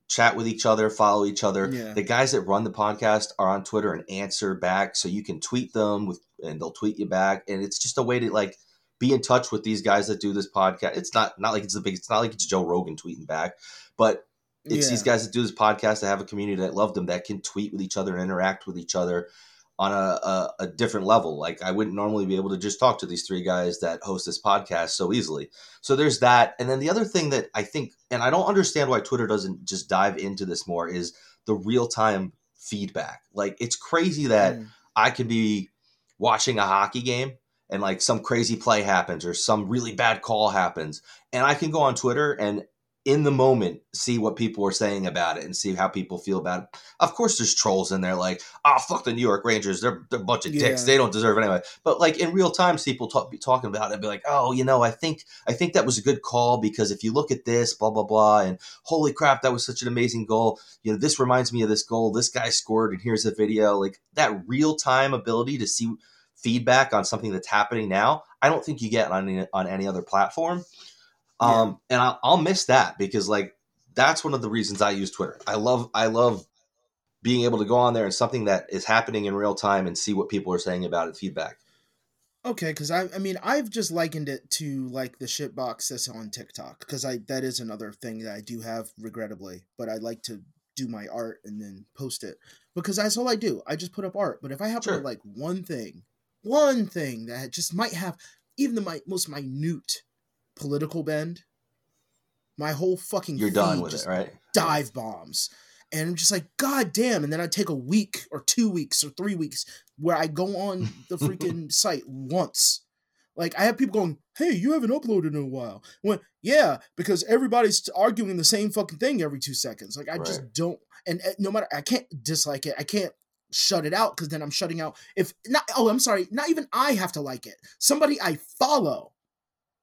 chat with each other, follow each other. Yeah. The guys that run the podcast are on Twitter and answer back. So you can tweet them and they'll tweet you back. And it's just a way to like be in touch with these guys that do this podcast. It's not like it's it's not like it's Joe Rogan tweeting back, but it's these guys that do this podcast that have a community that love them, that can tweet with each other and interact with each other on a different level. Like I wouldn't normally be able to just talk to these three guys that host this podcast so easily. So there's that. And then the other thing that I think, and I don't understand why Twitter doesn't just dive into this more, is the real-time feedback. Like it's crazy that I could be watching a hockey game and like some crazy play happens or some really bad call happens. And I can go on Twitter and in the moment, see what people are saying about it and see how people feel about it. Of course, there's trolls in there like, oh, fuck the New York Rangers. They're a bunch of dicks. They don't deserve it anyway. But like in real time, people be talking about it and be like, oh, you know, I think that was a good call because if you look at this, blah, blah, blah. And holy crap, that was such an amazing goal. You know, this reminds me of this goal. This guy scored and here's a video. Like that real time ability to see feedback on something that's happening now, I don't think you get on any other platform. And I'll miss that because like, that's one of the reasons I use Twitter. I love being able to go on there and something that is happening in real time and see what people are saying about it, feedback. Okay. Cause I mean, I've just likened it to like the shitbox that's on TikTok. Cause that is another thing that I do have regrettably, but I like to do my art and then post it because that's all I do. I just put up art. But if I happen to like one thing that just might have even the most minute political bend, my whole fucking you're done with it, right? Dive bombs, and I'm just like, god damn. And then I take a week or 2 weeks or 3 weeks where I go on the freaking site once. Like I have people going, hey, you haven't uploaded in a while. I went, yeah, because everybody's arguing the same fucking thing every 2 seconds. Like I just don't, and no matter, I can't dislike it, I can't shut it out, because then I'm shutting out not even I have to like it, somebody I follow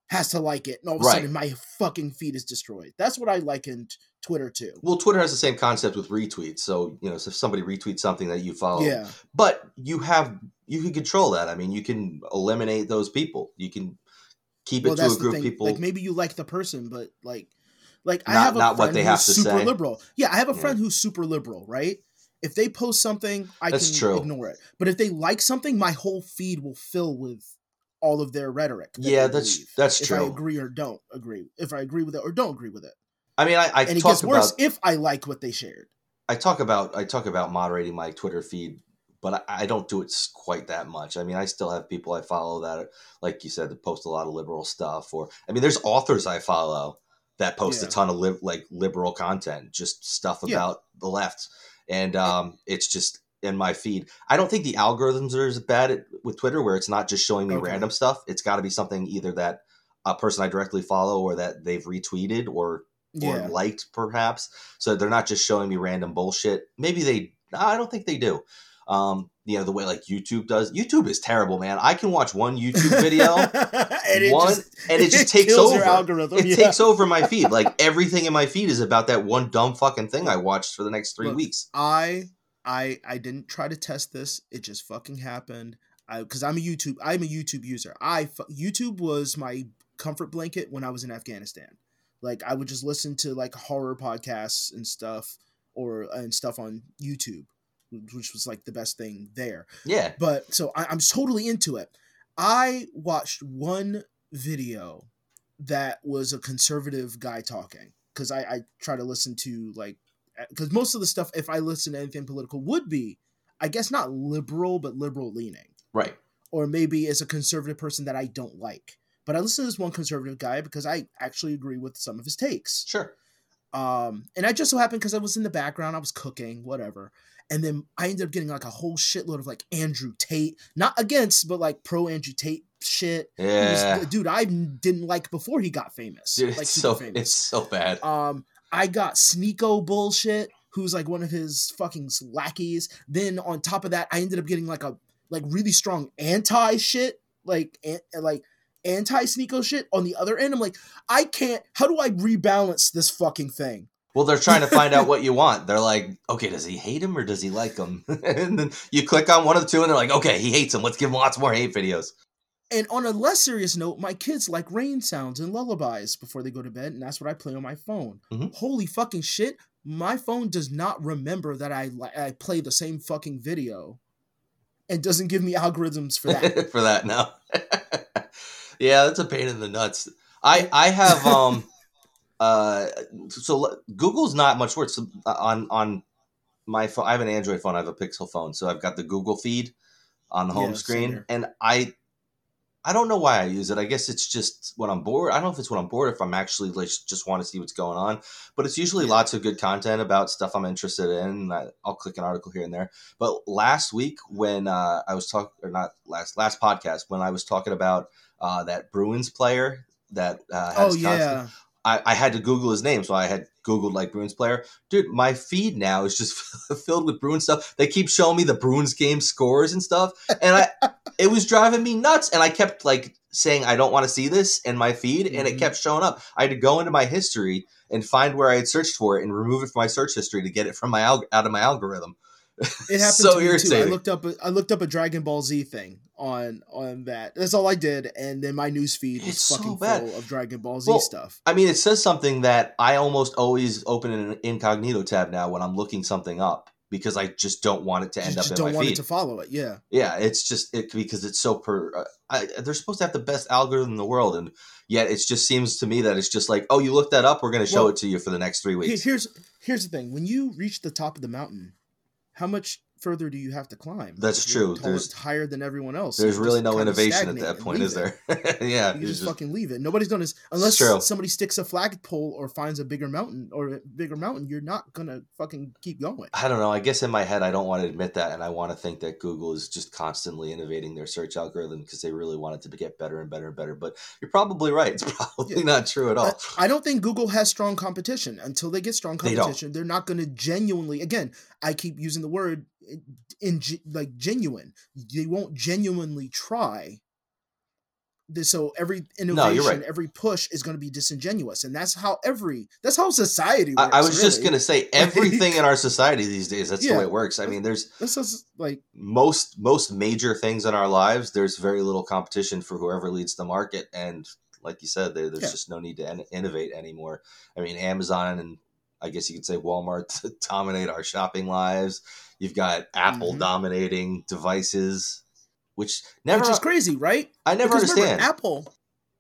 has to like it, and all of a sudden my fucking feed is destroyed. That's what I likened Twitter to. Well, Twitter has the same concept with retweets. So, you know, so if somebody retweets something that you follow, but you can control that. I mean, you can eliminate those people. You can keep it to a group of people. Like maybe you like the person, but like I have a friend who's super liberal. Yeah, I have a friend who's super liberal, right? If they post something, I can ignore it. But if they like something, my whole feed will fill with all of their rhetoric. That's true. If I agree or don't agree. If I agree with it or don't agree with it. I mean, it gets worse if I like what they shared. I talk about moderating my Twitter feed, but I don't do it quite that much. I mean, I still have people I follow that, like you said, that post a lot of liberal stuff. Or I mean, there's authors I follow that post a ton of liberal content, just stuff about the left, and it's just in my feed. I don't think the algorithms are as bad with Twitter, where it's not just showing me random stuff. It's got to be something either that a person I directly follow or that they've retweeted or liked perhaps. So they're not just showing me random bullshit. Maybe I don't think they do. You know, the way like YouTube does. YouTube is terrible, man. I can watch one YouTube video and it just takes over your algorithm. It takes over my feed. Like everything in my feed is about that one dumb fucking thing I watched for the next 3 weeks. I didn't try to test this. It just fucking happened. Because I'm a YouTube user. YouTube was my comfort blanket when I was in Afghanistan. Like I would just listen to like horror podcasts and stuff, and stuff on YouTube, which was like the best thing there. Yeah. But so I'm totally into it. I watched one video that was a conservative guy talking, because I try to listen to like. Because most of the stuff, if I listen to anything political, would be, I guess, not liberal, but liberal leaning. Right. Or maybe as a conservative person that I don't like. But I listen to this one conservative guy because I actually agree with some of his takes. Sure. And I just so happened, because I was in the background, I was cooking, whatever. And then I ended up getting like a whole shitload of like Andrew Tate, not against, but like pro Andrew Tate shit. Yeah. Dude, I didn't like before he got famous. Dude, like, famous. It's so bad. I got Sneeko bullshit, who's like one of his fucking lackeys. Then on top of that, I ended up getting like a really strong anti shit, like anti Sneeko shit on the other end. I'm like, I can't. How do I rebalance this fucking thing? Well, they're trying to find out what you want. They're like, okay, does he hate him or does he like him? And then you click on one of the two and they're like, okay, he hates him. Let's give him lots more hate videos. And on a less serious note, my kids like rain sounds and lullabies before they go to bed, and that's what I play on my phone. Mm-hmm. Holy fucking shit. My phone does not remember that I play the same fucking video and doesn't give me algorithms for that. For that, no. Yeah, that's a pain in the nuts. I have... So Google's not much worse on my phone. I have an Android phone. I have a Pixel phone. So I've got the Google feed on the home screen. And I don't know why I use it. I guess it's just when I'm bored. I don't know if it's when I'm bored, if I'm actually like, just want to see what's going on, but it's usually lots of good content about stuff I'm interested in. I'll click an article here and there. But last week when I was talking, or not last podcast, when I was talking about that Bruins player that has I had to Google his name, so I had Googled like Bruins player. Dude, my feed now is just filled with Bruins stuff. They keep showing me the Bruins game scores and stuff, and it was driving me nuts. And I kept like saying I don't want to see this in my feed, and it kept showing up. I had to go into my history and find where I had searched for it and remove it from my search history to get it from my out of my algorithm. It happened so to me irritating. Too. I looked up a Dragon Ball Z thing on that. That's all I did, and then my newsfeed was fucking full of Dragon Ball Z stuff. I mean, it says something that I almost always open an incognito tab now when I'm looking something up because I just don't want it to end up in my feed. Don't want it to follow it. Yeah. Yeah, it's just because it's so they're supposed to have the best algorithm in the world, and yet it just seems to me that it's just like, oh, you looked that up, we're going to show it to you for the next 3 weeks. Here's the thing: when you reach the top of the mountain, how much further do you have to climb? That's true. There's higher than everyone else. There's really no innovation at that point, is there? Yeah. You just fucking leave it. Nobody's going to, unless somebody sticks a flagpole or finds a bigger mountain, you're not going to fucking keep going. I don't know. I guess in my head, I don't want to admit that. And I want to think that Google is just constantly innovating their search algorithm because they really want it to get better and better and better. But you're probably right. It's probably not true at all. I don't think Google has strong competition. Until they get strong competition, they're not going to genuinely, again, I keep using the word genuine. They won't genuinely try. So every innovation, every push is going to be disingenuous, and that's how society works. I was just going to say everything in our society these days. That's the way it works. I mean, most major things in our lives, there's very little competition for whoever leads the market, and like you said, there's just no need to innovate anymore. I mean, Amazon and I guess you could say Walmart dominate our shopping lives. You've got Apple dominating devices, which is crazy, right? I never understand. Remember,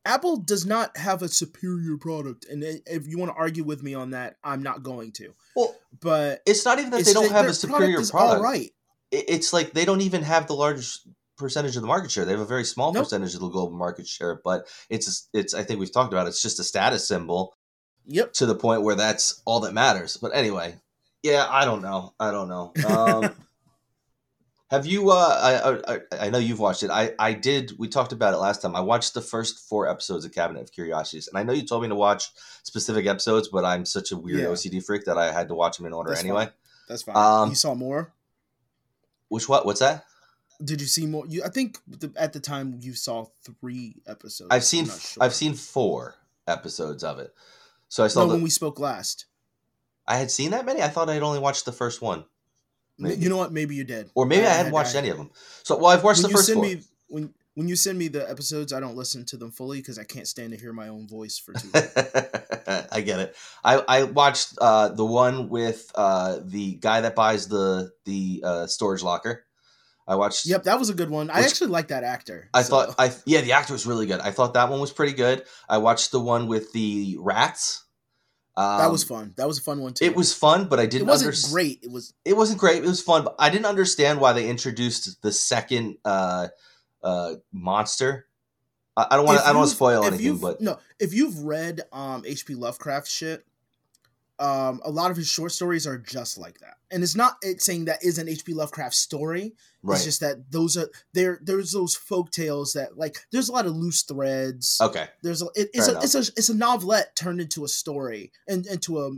Apple does not have a superior product, and if you want to argue with me on that, I'm not going to. Well, but it's not even that they don't have a superior product. All right. It's like they don't even have the largest percentage of the market share. They have a very small percentage of the global market share, but it's I think we've talked about it. It's just a status symbol. Yep. To the point where that's all that matters. But anyway. Yeah, I don't know. Have you? I know you've watched it. I did. We talked about it last time. I watched the first 4 episodes of Cabinet of Curiosities, and I know you told me to watch specific episodes, but I'm such a weird OCD freak that I had to watch them in order anyway. Fine. That's fine. You saw more. Which what? What's that? Did you see more? I think at the time you saw 3 episodes. I've seen 4 episodes of it. So I saw when we spoke last. I had seen that many? I thought I had only watched the first one. Maybe. You know what? Maybe you did. Or maybe I hadn't watched any of them. So, I've watched the first one. When you send me the episodes, I don't listen to them fully because I can't stand to hear my own voice for too long. I get it. I watched the one with the guy that buys the storage locker. I watched. Yep, that was a good one. I actually like that actor. I thought the actor was really good. I thought that one was pretty good. I watched the one with the rats. That was fun. That was a fun one too. It was fun, but I didn't understand. It wasn't great. It wasn't great. It was fun, but I didn't understand why they introduced the second monster. I don't want to spoil anything, but if you've read H.P. Lovecraft shit, a lot of his short stories are just like that. And it's not saying that is an H.P. Lovecraft story. Right. It's just that there's those folk tales that there's a lot of loose threads. Okay. It's a novelette turned into a story and into a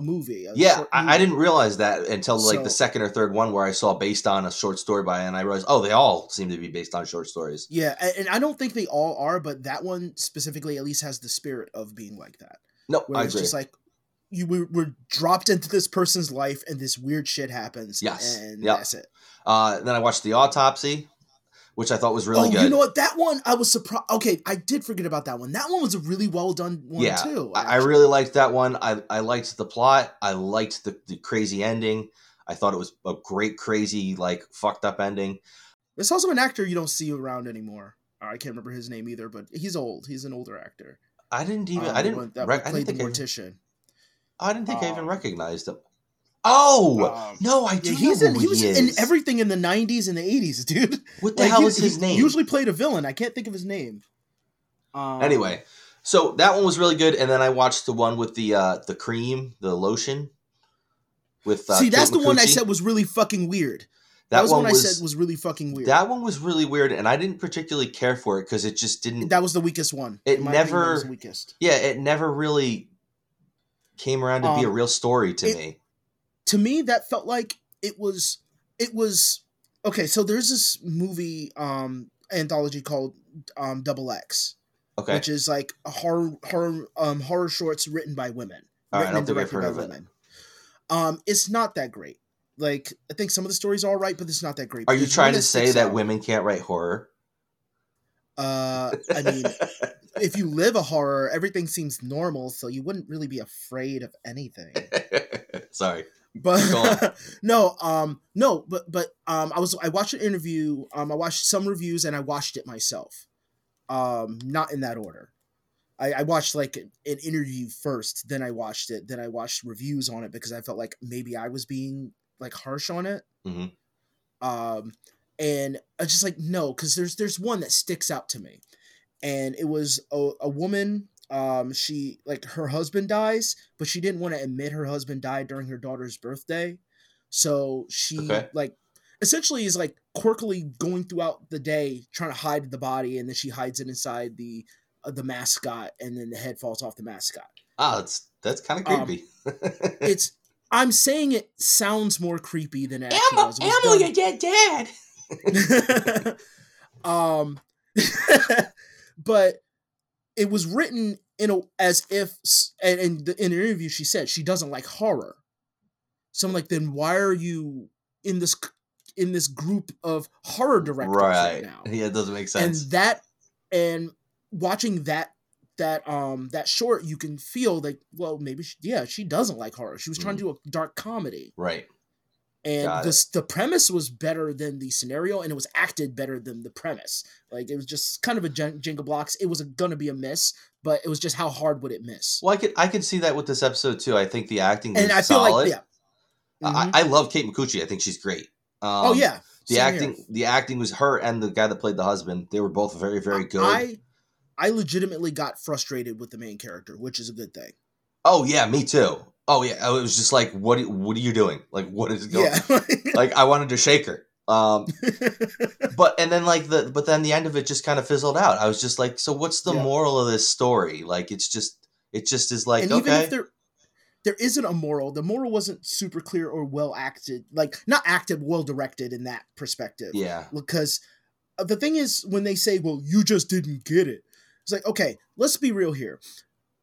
movie. Yeah, I didn't realize that until the second or third one where I saw based on a short story and I realized they all seem to be based on short stories. Yeah, and I don't think they all are, but that one specifically at least has the spirit of being like that. No, I agree. It's just like we're dropped into this person's life and this weird shit happens. Yes. And that's it. Then I watched The Autopsy, which I thought was really good. You know what? That one, I was surprised. Okay, I did forget about that one. That one was a really well-done one, too. I really liked that one. I liked the plot. I liked the crazy ending. I thought it was a great, crazy, like, fucked-up ending. There's also an actor you don't see around anymore. I can't remember his name either, but he's old. He's an older actor. I didn't think I even recognized him. No, I do. He was in everything in the 90s and the 80s, dude. What the hell is his name? He usually played a villain. I can't think of his name. Anyway, so that one was really good, and then I watched the one with the cream, the lotion. With see, that's Kate Micucci. The one I said was really fucking weird. That one was really weird, and I didn't particularly care for it because it just didn't. That was the weakest one. It never really came around to be a real story to me. To me, that felt like it was okay. So there's this movie anthology called Double X, okay, which is like horror shorts written by women. All right, I don't think I've heard of it. It's not that great. Like, I think some of the stories are all right, but it's not that great. Are you trying to say that women can't write horror? I mean, if you live a horror, everything seems normal, so you wouldn't really be afraid of anything. Sorry. But I watched an interview, I watched some reviews, and I watched it myself. Not in that order. I watched like an interview first, then I watched it, then I watched reviews on it because I felt like maybe I was being like harsh on it. Mm-hmm. And I was just like, no, because there's one that sticks out to me, and it was a woman. She like her husband dies, but she didn't want to admit her husband died during her daughter's birthday, so she like essentially is like quirkily going throughout the day trying to hide the body, and then she hides it inside the mascot, and then the head falls off the mascot. That's kind of creepy. I'm saying it sounds more creepy than actually was. Elmo, you're dead. But it was written as if, and in an interview she said she doesn't like horror. So I'm like, then why are you in this group of horror directors right now? Yeah, it doesn't make sense. And watching that short, you can feel like, well, maybe she doesn't like horror. She was trying to do a dark comedy, right? And the premise was better than the scenario, and it was acted better than the premise. Like, it was just kind of a Jenga blocks. It was gonna be a miss, but it was just how hard would it miss? Well, I can see that with this episode too. I think the acting was solid. I love Kate Micucci. I think she's great. The acting was her and the guy that played the husband. They were both very, very good. I legitimately got frustrated with the main character, which is a good thing. Oh yeah, me too. Oh yeah, it was just like, what are you doing? Like, what is going? Yeah. Like, I wanted to shake her. But then the end of it just kind of fizzled out. I was just like, so what's the moral of this story? Like, it just is like, and okay. Even if there isn't a moral. The moral wasn't super clear or well acted, like not acted, well directed in that perspective. Yeah, because the thing is, when they say, "Well, you just didn't get it." It's like, okay, let's be real here.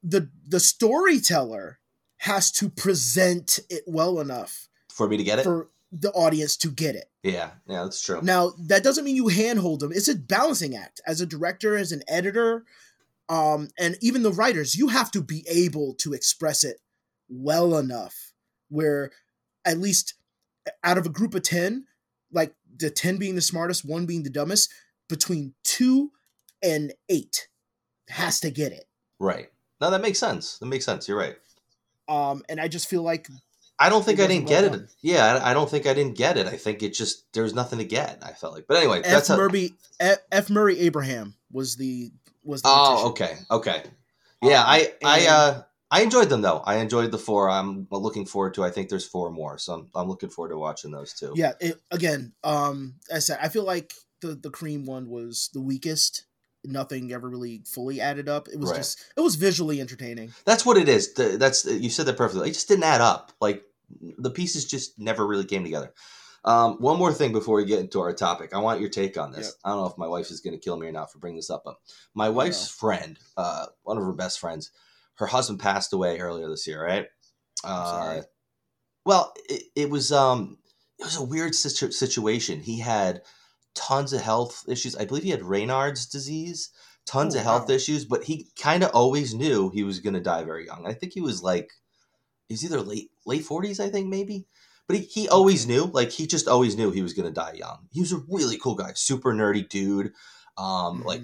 The storyteller has to present it well enough for me to get it, for the audience to get it. Yeah, that's true. Now, that doesn't mean you handhold them. It's a balancing act as a director, as an editor, and even the writers. You have to be able to express it well enough, where at least out of a group of 10, like the 10 being the smartest, one being the dumbest, between 2 and 8. Has to get it right. No, that makes sense. You're right. And I just feel like I don't think I didn't get it. Yeah, I don't think I didn't get it. I think it just there's nothing to get. I felt like, but anyway, F. Murray Abraham was the magician. Okay. Yeah, I enjoyed them though. I enjoyed the 4. I'm looking forward to. I think there's 4 more, so I'm looking forward to watching those too. Yeah. As I said, I feel like the cream one was the weakest. Nothing ever really fully added up. It was it was visually entertaining. That's what it is. You said that perfectly. It just didn't add up. Like, the pieces just never really came together. One more thing before we get into our topic. I want your take on this. Yep. I don't know if my wife is going to kill me or not for bringing this up, but my wife's friend, one of her best friends, her husband passed away earlier this year, right? Sorry. Well, it was a weird situation. He had tons of health issues. I believe he had Raynaud's disease, tons of health issues, but he kind of always knew he was going to die very young. I think he was like, he's either late 40s, I think, maybe. But he always knew, like, he just always knew he was going to die young. He was a really cool guy, super nerdy dude, like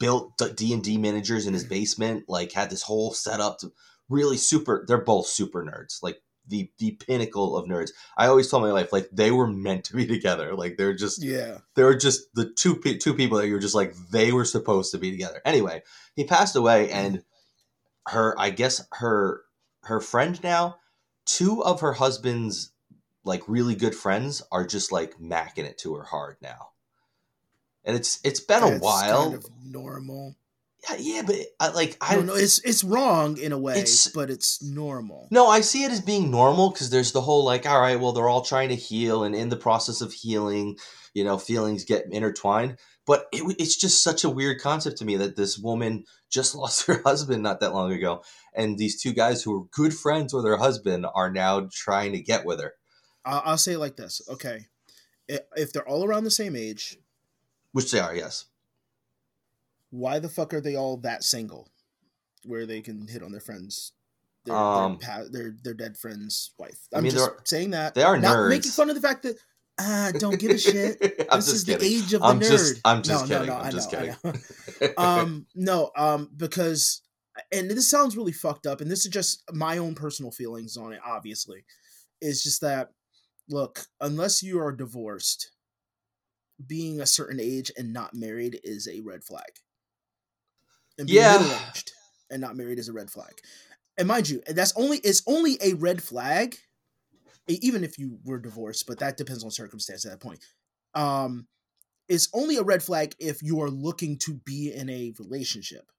built D&D miniatures in his basement, like had this whole setup to really super, they're both super nerds, like the pinnacle of nerds. I always told my wife, like, they were meant to be together. Like, they're just, they were just the two people that you were just like, they were supposed to be together. Anyway, he passed away, and her friend now, two of her husband's like really good friends are just like macking it to her hard now. And it's been a while. Kind of normal. Yeah, but I don't know. It's wrong in a way, but it's normal. No, I see it as being normal because there's the whole like, all right, well, they're all trying to heal, and in the process of healing, you know, feelings get intertwined. But it's just such a weird concept to me that this woman just lost her husband not that long ago, and these two guys who were good friends with her husband are now trying to get with her. I'll say it like this, okay? If they're all around the same age, which they are, yes. Why the fuck are they all that single, where they can hit on their friends, their dead friend's wife? I'm just saying that they are not nerds. Making fun of the fact that I don't give a shit. This is kidding. The age of the nerd. I'm just kidding. Because, and this sounds really fucked up, and this is just my own personal feelings on it. Obviously, it's just that look, unless you are divorced, being a certain age and not married is a red flag. And being middle-aged and not married is a red flag. And mind you, it's only a red flag, even if you were divorced, but that depends on circumstance at that point. It's only a red flag if you are looking to be in a relationship.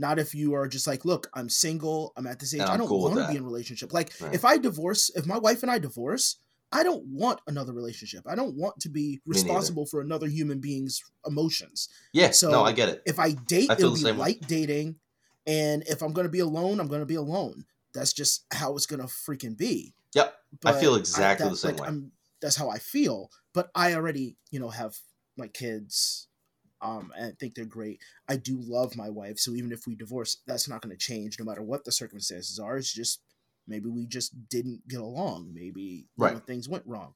Not if you are just like, look, I'm single, I'm at this age, I don't want to be in a relationship. Like, if my wife and I divorce, I don't want another relationship. I don't want to be responsible for another human being's emotions. Yeah, so no, I get it. If I date, it'll be light dating. And if I'm going to be alone, I'm going to be alone. That's just how it's going to freaking be. Yep. But I feel exactly the same way. That's how I feel. But I already, have my kids, and I think they're great. I do love my wife. So even if we divorce, that's not going to change no matter what the circumstances are. It's just, maybe we just didn't get along. Maybe things went wrong.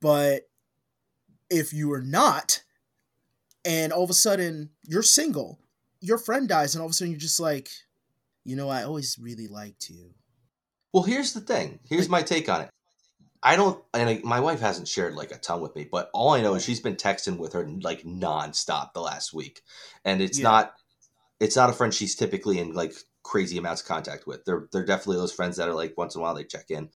But if you are not, and all of a sudden you're single, your friend dies, and all of a sudden you're just like, I always really liked you. Well, here's the thing. Here's my take on it. My wife hasn't shared like a ton with me, but all I know is she's been texting with her like nonstop the last week. And it's not a friend she's typically in like crazy amounts of contact with. They're definitely those friends that are like once in a while they check in,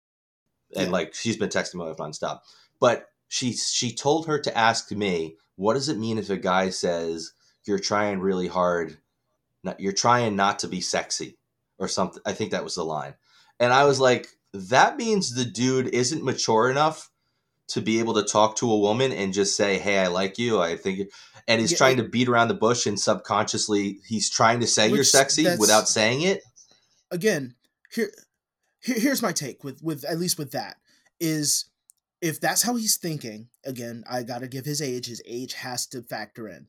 and like she's been texting my wife nonstop. But she told her to ask me, what does it mean if a guy says you're trying really hard, you're trying not to be sexy or something? I think that was the line, and I was like, that means the dude isn't mature enough to be able to talk to a woman and just say, hey, I like you, I think, and he's trying to beat around the bush, and subconsciously he's trying to say you're sexy without saying it. Again, here's my take with at least with that is, if that's how he's thinking, again, I got to give his age. His age has to factor in.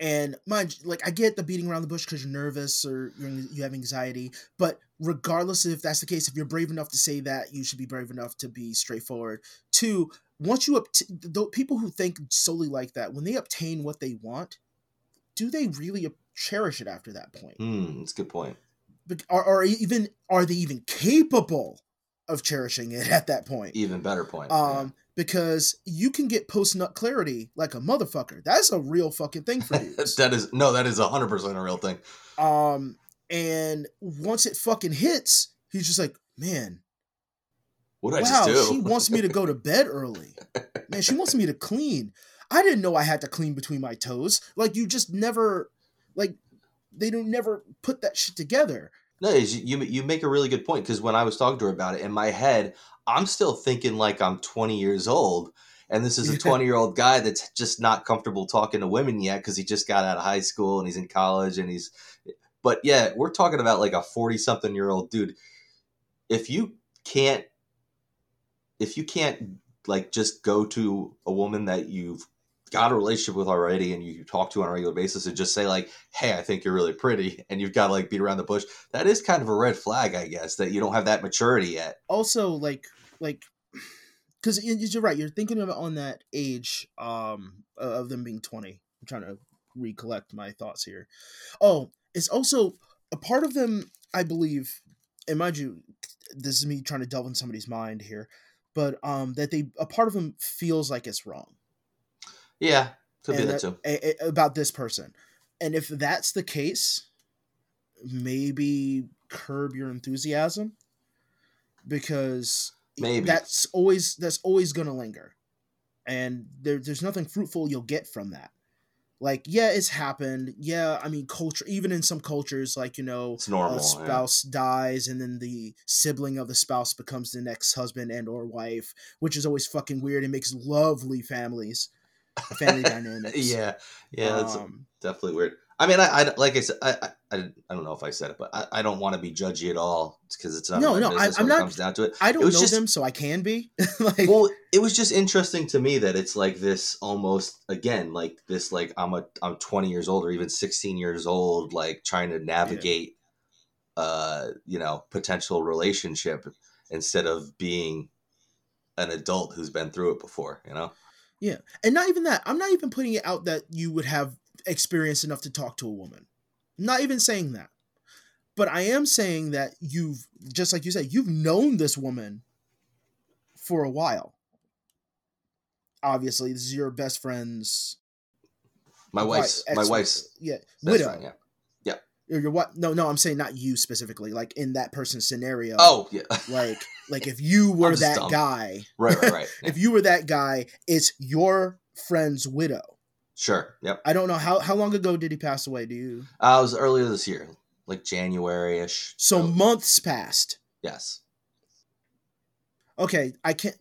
And mind you, like, I get the beating around the bush because you're nervous or you have anxiety, but regardless if that's the case, if you're brave enough to say that, you should be brave enough to be straightforward. Two, once you the people who think solely like that, when they obtain what they want, do they really cherish it after that point? That's a good point. But are they even capable of cherishing it at that point? Even better point. Because you can get post-nut clarity like a motherfucker. That's a real fucking thing for you. That is 100% a real thing. And once it fucking hits, he's just like, man, what did I just do? She wants me to go to bed early. Man, she wants me to clean. I didn't know I had to clean between my toes. Like, you just never, like, they don't never put that shit together. No, you make a really good point, because when I was talking to her about it, in my head, I'm still thinking like I'm 20 years old, and this is a 20-year-old guy that's just not comfortable talking to women yet because he just got out of high school and he's in college, and he's – But yeah, we're talking about like a 40-something-year-old dude. If you can't like just go to a woman that you've got a relationship with already and you talk to on a regular basis and just say like, hey, I think you're really pretty, and you've got to like beat around the bush, that is kind of a red flag, I guess, that you don't have that maturity yet. Also, like because you're right, you're thinking of it on that age of them being 20. I'm trying to recollect my thoughts here. Oh, it's also a part of them, I believe, and mind you, this is me trying to delve in somebody's mind here, but that a part of them feels like it's wrong. Yeah, could be that too. About this person. And if that's the case, maybe curb your enthusiasm, because maybe that's always going to linger. And there's nothing fruitful you'll get from that. Like, yeah, it's happened. Yeah, I mean, culture, even in some cultures, like, you know, a spouse dies and then the sibling of the spouse becomes the next husband and or wife, which is always fucking weird. It makes lovely family dynamics. Yeah, that's definitely weird. I mean, I like I said, I don't know if I said it, but I don't want to be judgy at all, because it's not my business when it comes down to it. I don't know them, so I can be. Well, it was just interesting to me that it's like this almost, again, like this, like I'm 20 years old or even 16 years old, like trying to navigate, potential relationship instead of being an adult who's been through it before, you know? Yeah. And not even that. I'm not even putting it out that you would have experience enough to talk to a woman. I'm not even saying that. But I am saying that you've, just like you said, you've known this woman for a while. Obviously, this is your best friend's... My wife's. Yeah. Widow. Friend, yeah. Your what? No, I'm saying not you specifically. Like in that person's scenario. Oh yeah. Like if you were that dumb guy, right. Yeah. If you were that guy, it's your friend's widow. Sure. Yep. I don't know how long ago did he pass away? Do you? It was earlier this year, like January-ish. So months passed. Yes. Okay, I can't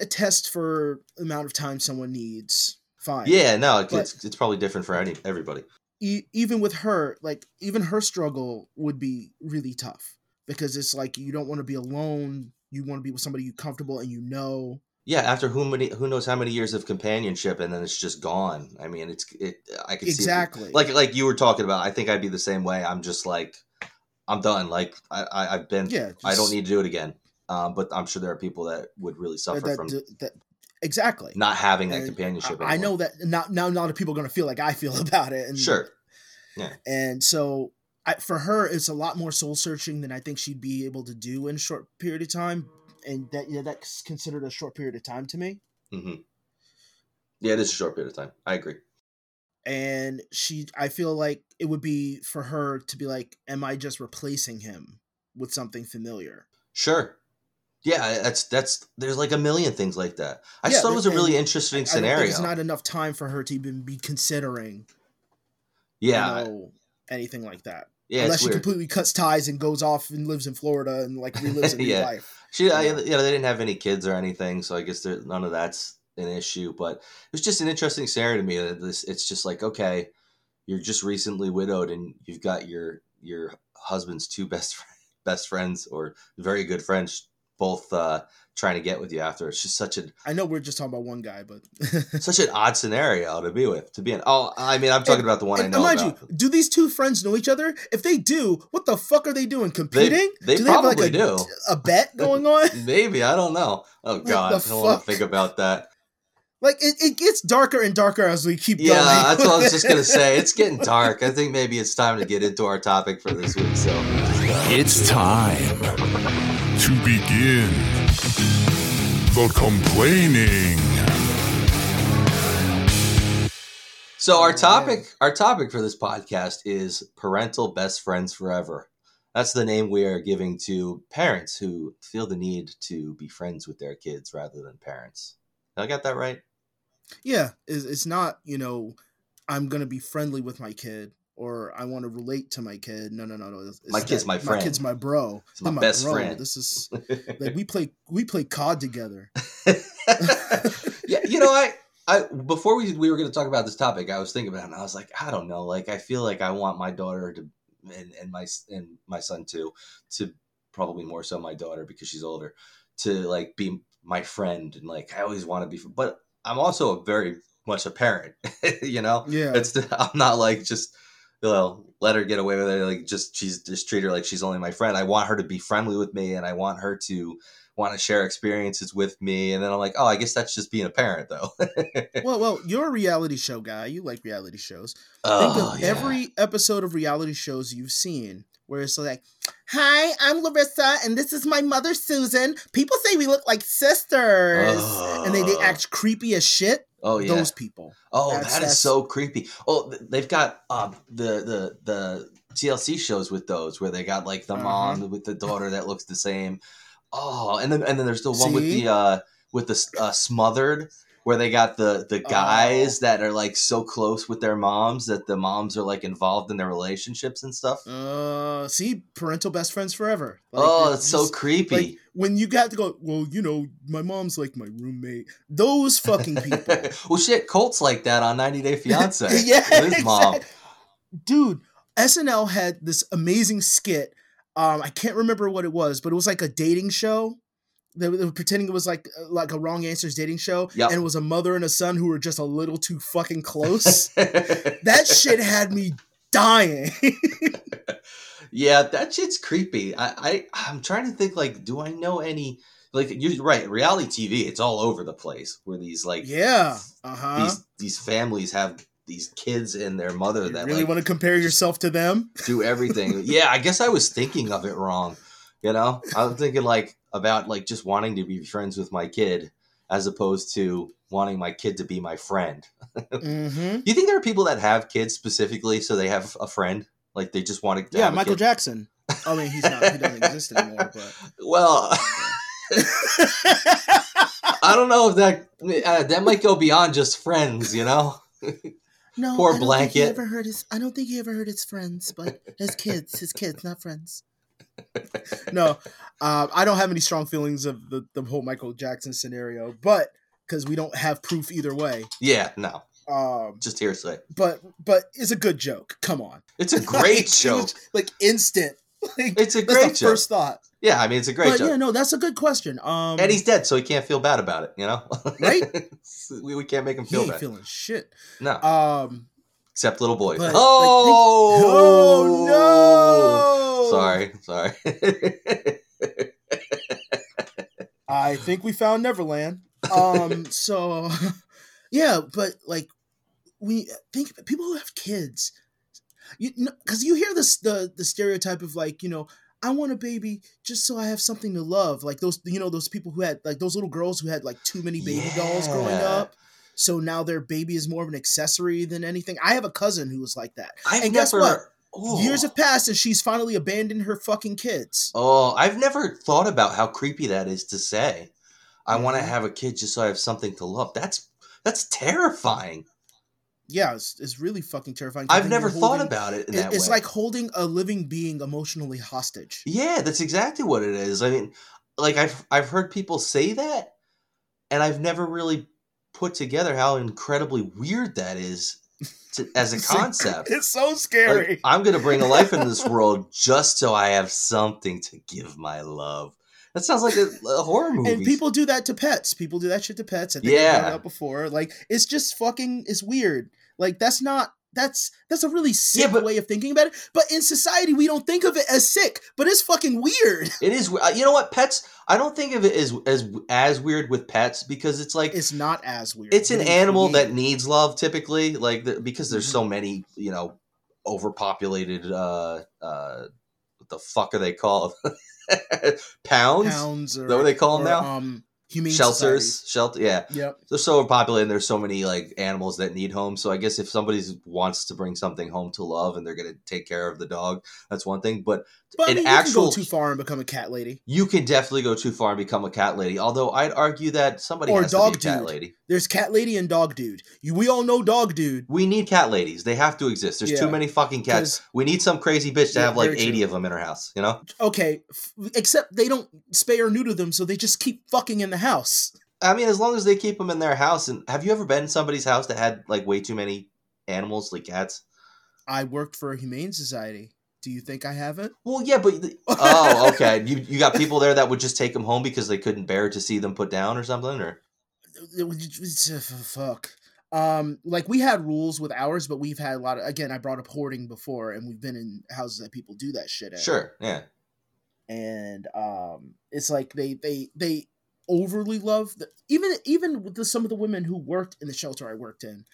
attest for the amount of time someone needs. Fine. Yeah. No, it's probably different for everybody. Even with her, like, even her struggle would be really tough, because it's like, you don't want to be alone. You want to be with somebody you're comfortable and you know. Yeah. After who knows how many years of companionship, and then it's just gone. I mean, I could see it. Like you were talking about, I think I'd be the same way. I'm just like, I'm done. Like I've been, I don't need to do it again. But I'm sure there are people that would really suffer from that. Exactly. Not having that companionship anymore. I know that now a lot of people are going to feel like I feel about it. And, sure. Yeah. And so for her, it's a lot more soul searching than I think she'd be able to do in a short period of time. And that's considered a short period of time to me. Mm-hmm. Yeah, it is a short period of time. I agree. And I feel like it would be for her to be like, am I just replacing him with something familiar? Sure. Yeah, that's. There's like a million things like that. I just thought it was a really interesting scenario. There's not enough time for her to even be considering, anything like that. Yeah, unless she completely cuts ties and goes off and lives in Florida and like relives a new life. They didn't have any kids or anything, so I guess none of that's an issue. But it was just an interesting scenario to me. It's just like, okay, you're just recently widowed and you've got your husband's two best friends or very good friends both trying to get with you after. It's just such I know we're just talking about one guy, but such an odd scenario I'm talking about the one I know mind about. You, do these two friends know each other? If they do, what the fuck are they doing? Competing? They probably have like a bet going on? Maybe. I don't know. Oh God. I don't want to think about that. Like it gets darker and darker as we keep going. Yeah, that's what I was just going to say. It's getting dark. I think maybe it's time to get into our topic for this week. So it's time to begin the complaining. So our topic for this podcast is parental best friends forever. That's the name we are giving to parents who feel the need to be friends with their kids rather than parents. Did I get that right? Yeah, it's not, I'm going to be friendly with my kid, or I want to relate to my kid. No. My kid's my friend. My kid's my bro. It's my best friend. This is like we play COD together. Yeah, I before we were going to talk about this topic, I was thinking about it and I was like, I don't know. Like I feel like I want my daughter to and my son too, to probably more so my daughter because she's older, to like be my friend. And like, I always want to be, but I'm also a very much a parent, you know? Yeah. I'm not like just, you know, let her get away with it. Like just treat her like she's only my friend. I want her to be friendly with me, and I want her to want to share experiences with me. And then I'm like, oh, I guess that's just being a parent though. Well, you're a reality show guy. You like reality shows. Think of every episode of reality shows you've seen where it's like, hi, I'm Larissa and this is my mother, Susan. People say we look like sisters and they act creepy as shit. Oh yeah. Those people. Oh, that's so creepy. Oh, they've got the TLC shows with those where they got like the mom with the daughter that looks the same. Oh, and then there's the one with the Smothered, where they got the guys that are like so close with their moms that the moms are like involved in their relationships and stuff. Parental best friends forever. Like, it's so creepy. Like, when you got to go, well, you know, my mom's like my roommate. Those fucking people. Well, shit, Colt's like that on 90 Day Fiance. Yeah, his mom. Exactly. Dude, SNL had this amazing skit. I can't remember what it was, but it was like a dating show. They were pretending it was like a Wrong Answers dating show. Yep. And it was a mother and a son who were just a little too fucking close. That shit had me dying. Yeah, that shit's creepy. I'm trying to think, like, do I know any, like, you're right, reality TV, it's all over the place where these like, these families have these kids and their mother that really like, want to compare yourself to them, do everything. Yeah. I guess I was thinking of it wrong. You know, I was thinking like, about like just wanting to be friends with my kid as opposed to wanting my kid to be my friend. Mm-hmm. You think there are people that have kids specifically so they have a friend? Like they just wanted to have Michael Jackson. I mean, he doesn't exist anymore. But. Well, I don't know if that might go beyond just friends, you know? No, poor Blanket. I don't think he ever heard his friends, but his kids, not friends. No, I don't have any strong feelings of the whole Michael Jackson scenario, but because we don't have proof either way. Yeah, no. Just hearsay. But it's a good joke. Come on. It's a great joke. Like instant. Like, it's a great joke. First thought. Yeah, I mean, it's a great joke. Yeah, no, that's a good question. And he's dead, so he can't feel bad about it, you know? Right? We can't make him feel bad. He ain't feeling shit. No. Except little boys. But, oh, no. Sorry. I think we found Neverland. So, yeah, but like, we think people who have kids, because you hear this the stereotype of like, you know, I want a baby just so I have something to love. Like those, you know, those people who had like those little girls who had like too many baby dolls growing up. So now their baby is more of an accessory than anything. I have a cousin who was like that. Guess what? Ooh. Years have passed and she's finally abandoned her fucking kids. Oh, I've never thought about how creepy that is to say. I want to have a kid just so I have something to love. That's terrifying. Yeah, it's really fucking terrifying. I've never thought about it in that way. It's like holding a living being emotionally hostage. Yeah, that's exactly what it is. I mean, like I've heard people say that and I've never really put together how incredibly weird that is. As a concept, it's so scary. Like, I'm gonna bring a life into this world just so I have something to give my love. That sounds like a horror movie. And people do that to pets. People do that shit to pets. I think I've heard that before. Like it's just fucking. It's weird. Like that's a really sick way of thinking about it. But in society, we don't think of it as sick. But it's fucking weird. It is. You know what? Pets. I don't think of it as weird with pets because it's like it's not as weird. It's an animal that needs love typically, like because there's so many, you know, overpopulated. What the fuck are they called? Pounds. Or, is that what they call them now? Humane shelters. Shelter. Yeah. Yep. They're so overpopulated. And there's so many like animals that need homes. So I guess if somebody wants to bring something home to love and they're going to take care of the dog, that's one thing. But I mean, you can go too far and become a cat lady. You can definitely go too far and become a cat lady. Although I'd argue that somebody has to be a cat lady. There's cat lady and dog dude. We all know dog dude. We need cat ladies. They have to exist. There's too many fucking cats. We need some crazy bitch to have like 80 of them in her house, you know? Okay. Except they don't spay or neuter them. So they just keep fucking in the house. I mean, as long as they keep them in their house. And have you ever been in somebody's house that had like way too many animals, like cats? I worked for a humane society. do you think I have it? Well, yeah, but... Oh, okay. You got people there that would just take them home because they couldn't bear to see them put down or something? Or fuck. Like, we had rules with ours, but we've had a lot of... Again, I brought up hoarding before, and we've been in houses that people do that shit at. Sure, yeah. And it's like they overly love... Even with some of the women who worked in the shelter I worked in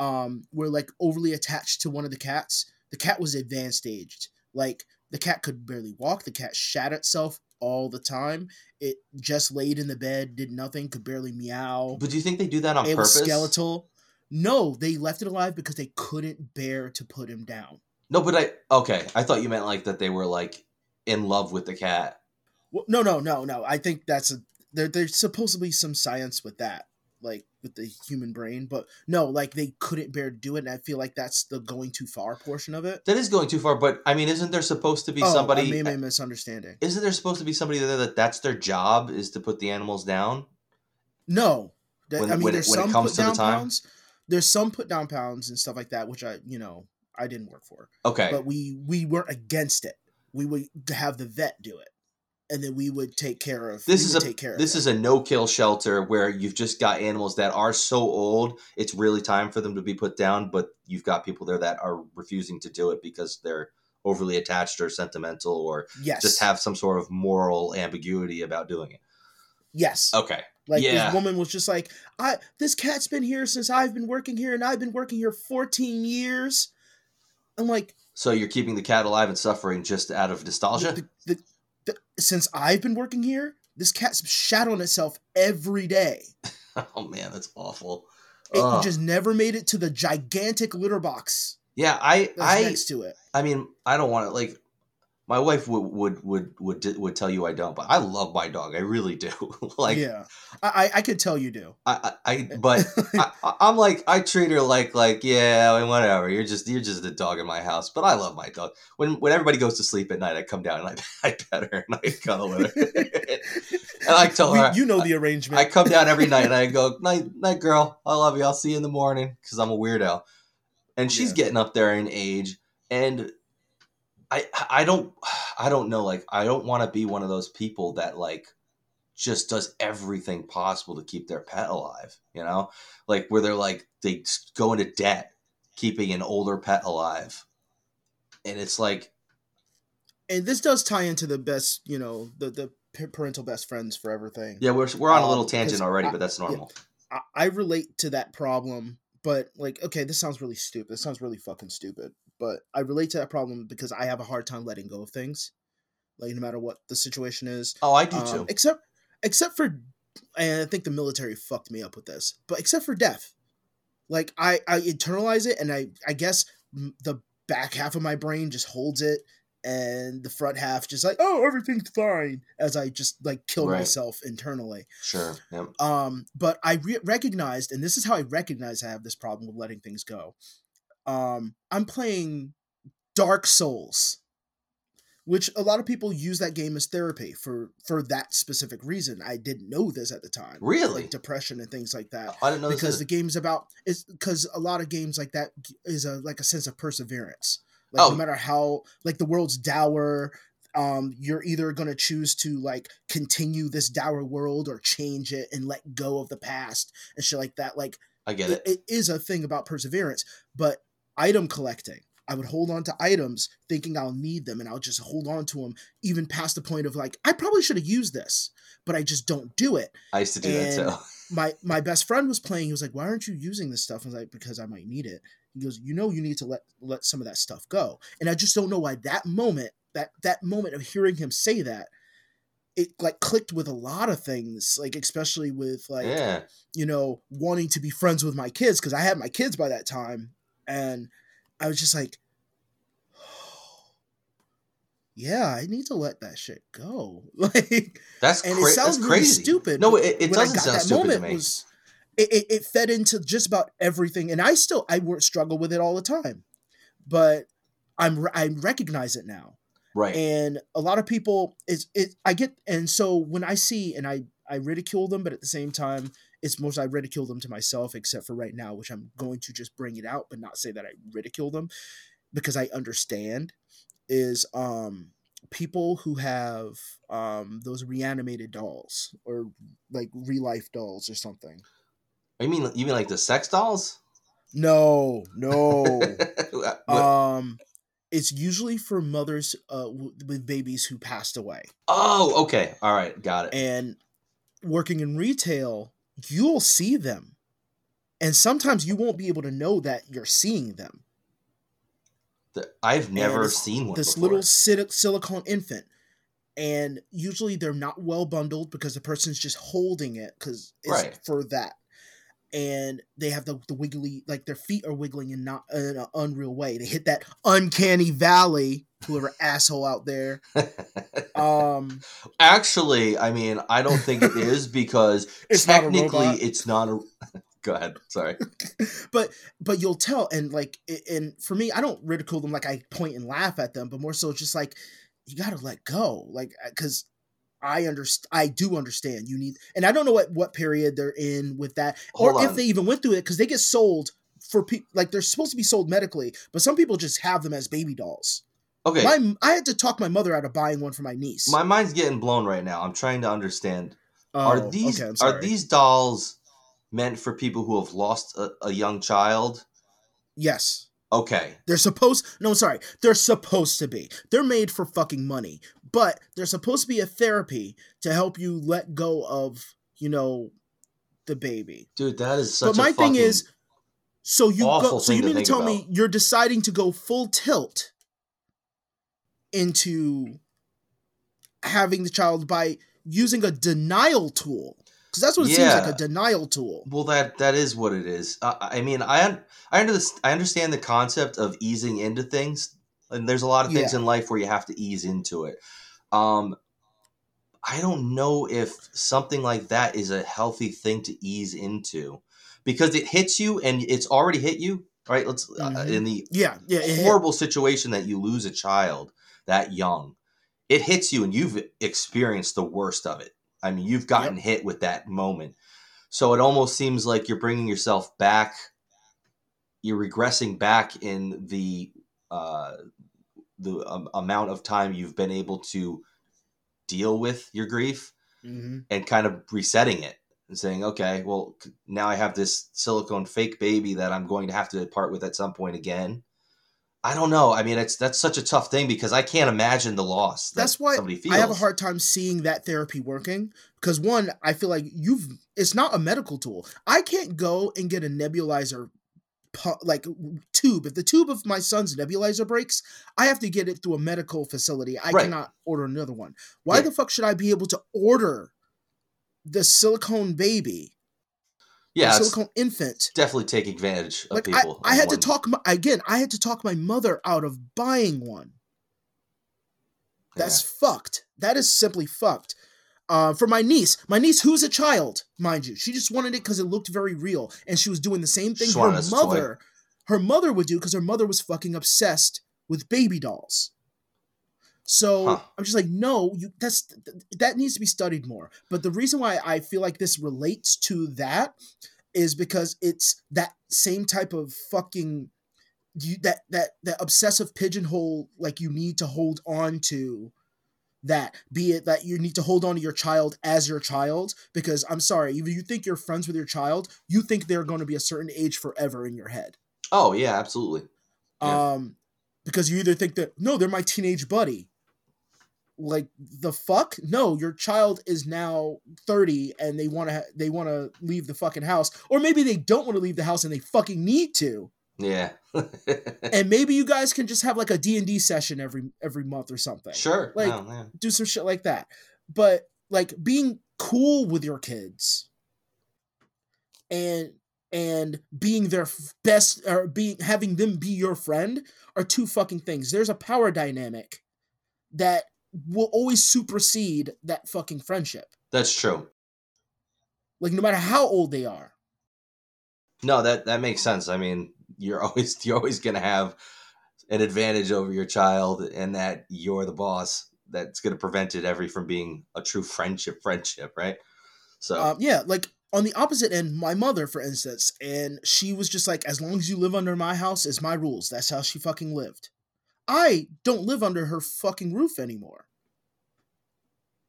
were, like, overly attached to one of the cats. The cat was advanced aged. Like, the cat could barely walk. The cat shat itself all the time. It just laid in the bed, did nothing, could barely meow. But do you think they do that on purpose? It was skeletal. No, they left it alive because they couldn't bear to put him down. No, but okay. I thought you meant, like, that they were, like, in love with the cat. Well, no. I think that's there's supposedly some science with that, like, with the human brain, but no, like, they couldn't bear to do it, and I feel like that's the going too far portion of it. That is going too far, but I mean, isn't there supposed to be somebody... I made a misunderstanding. Isn't there supposed to be somebody there that's their job, is to put the animals down? No. When it comes to the time? Pounds, there's some put-down pounds and stuff like that, which I didn't work for. Okay. But we weren't against it. We would have the vet do it. And then we would take care of. This is a no-kill shelter where you've just got animals that are so old, it's really time for them to be put down. But you've got people there that are refusing to do it because they're overly attached or sentimental, or just have some sort of moral ambiguity about doing it. Yes. Okay. Like, this woman was just like, this cat's been here since I've been working here, and I've been working here 14 years. I'm like. So you're keeping the cat alive and suffering just out of nostalgia? Since I've been working here, this cat's shat on itself every day. Oh, man, that's awful. It just never made it to the gigantic litter box. Yeah, I next to it. I mean, I don't want it. Like, my wife would tell you I don't, but I love my dog. I really do. Like, yeah, I could tell you do. But I'm like, I treat her like yeah, I mean, whatever. You're just a dog in my house, but I love my dog. When everybody goes to sleep at night, I come down and I pet her and I cuddle with her, and I tell her, you know the arrangement. I come down every night and I go, night girl, I love you. I'll see you in the morning, because I'm a weirdo, and she's getting up there in age, and. I don't know, like, I don't want to be one of those people that, like, just does everything possible to keep their pet alive, you know, like, where they're like, they go into debt keeping an older pet alive. And it's like, and this does tie into the best, you know, the parental best friends forever thing. Yeah, we're on a little tangent already, but that's normal. Yeah, I relate to that problem, but, like, okay, this sounds really stupid. This sounds really fucking stupid. But I relate to that problem because I have a hard time letting go of things, like, no matter what the situation is. Oh, I do too. Except for, and I think the military fucked me up with this, but except for death. Like, I internalize it, and I guess the back half of my brain just holds it, and the front half just like, oh, everything's fine, as I just, like, kill myself internally. Sure. Yep. But I recognized, and this is how I recognize I have this problem with letting things go. I'm playing Dark Souls, which a lot of people use that game as therapy for that specific reason. I didn't know this at the time. Really? Like, depression and things like that. I didn't know this. Because the game's about is because a lot of games like that is a sense of perseverance. Like, no matter how, like, the world's dour, you're either going to choose to, like, continue this dour world or change it and let go of the past and shit like that. Like, I get it. It is a thing about perseverance, but item collecting. I would hold on to items thinking I'll need them, and I'll just hold on to them even past the point of, like, I probably should have used this, but I just don't do it. I used to do that too. My best friend was playing. He was like, why aren't you using this stuff? I was like, because I might need it. He goes, you know, you need to let some of that stuff go. And I just don't know why that moment of hearing him say that, it, like, clicked with a lot of things, like, especially with, like, you know, wanting to be friends with my kids, because I had my kids by that time. And I was just like, oh, yeah, I need to let that shit go. Like, it sounds really crazy. Stupid. No, it doesn't sound stupid to me. It fed into just about everything. And I struggle with it all the time, but I recognize it now. Right. And a lot of people and so when I see, and I ridicule them, but at the same time, it's most I ridicule them to myself, except for right now, which I'm going to just bring it out, but not say that I ridicule them, because I understand. is people who have those reanimated dolls or like real life dolls or something. You mean like the sex dolls? No. It's usually for mothers with babies who passed away. Oh, okay. All right. Got it. And working in retail, you'll see them. And sometimes you won't be able to know that you're seeing them. I've never seen one this before. This little silicone infant. And usually they're not well bundled because the person's just holding it because it's right. for that. And they have the wiggly, like their feet are wiggling in not in an unreal way. They hit that uncanny valley. Whoever asshole out there. Actually, I mean, I don't think it is because it's technically not it's not a. Go ahead. Sorry. But you'll tell, and like, and for me, I don't ridicule them. Like I point and laugh at them, but more so just like you got to let go, like because. I do understand you need, and I don't know what period they're in with that, if they even went through it, because they get sold for like they're supposed to be sold medically, but some people just have them as baby dolls. Okay, I had to talk my mother out of buying one for my niece. My mind's getting blown right now. I'm trying to understand. Are these dolls meant for people who have lost a young child? Yes. Okay. They're supposed to be. They're made for fucking money. But they're supposed to be a therapy to help you let go of, you know, the baby. Dude, that is such a fucking awful thing to think about. But my thing is, you mean to tell me you're deciding to go full tilt into having the child by using a denial tool? Because that's what it seems like, a denial tool. Well, that is what it is. I understand the concept of easing into things, and there's a lot of things in life where you have to ease into it. I don't know if something like that is a healthy thing to ease into, because it hits you, and it's already hit you. Right? Let's in the horrible situation that you lose a child that young, it hits you, and you've experienced the worst of it. I mean, you've gotten hit with that moment. So it almost seems like you're bringing yourself back. You're regressing back in the amount of time you've been able to deal with your grief and kind of resetting it and saying, okay, well, now I have this silicone fake baby that I'm going to have to part with at some point again. I don't know. I mean, that's such a tough thing because I can't imagine the loss that's why somebody feels. I have a hard time seeing that therapy working because, one, I feel like it's not a medical tool. I can't go and get a nebulizer like tube. If the tube of my son's nebulizer breaks, I have to get it through a medical facility. I cannot order another one. Why the fuck should I be able to order the silicone baby? Yeah, silicone infant. Definitely take advantage of people. I had to talk my mother out of buying one. That's fucked. That is simply fucked. For my niece, who's a child, mind you, she just wanted it because it looked very real, and she was doing the same thing her mother would do because her mother was fucking obsessed with baby dolls. So I'm just like, no, that needs to be studied more. But the reason why I feel like this relates to that is because it's that same type of fucking that obsessive pigeonhole, like you need to hold on to that, be it that you need to hold on to your child as your child, because I'm sorry, if you think you're friends with your child, you think they're going to be a certain age forever in your head. Oh, yeah, absolutely. Yeah. Because you either think that, no, they're my teenage buddy. Like the fuck? No, your child is now 30 and they want to leave the fucking house, or maybe they don't want to leave the house and they fucking need to. Yeah. And maybe you guys can just have like a D&D session every month or something. Sure. Like do some shit like that. But like being cool with your kids and being their best or having them be your friend are two fucking things. There's a power dynamic that will always supersede that fucking friendship. That's true. Like no matter how old they are. No, that makes sense. I mean, you're always going to have an advantage over your child, and that you're the boss. That's going to prevent it from being a true friendship, right? So on the opposite end, my mother, for instance, and she was just like, as long as you live under my house, it's my rules. That's how she fucking lived. I don't live under her fucking roof anymore.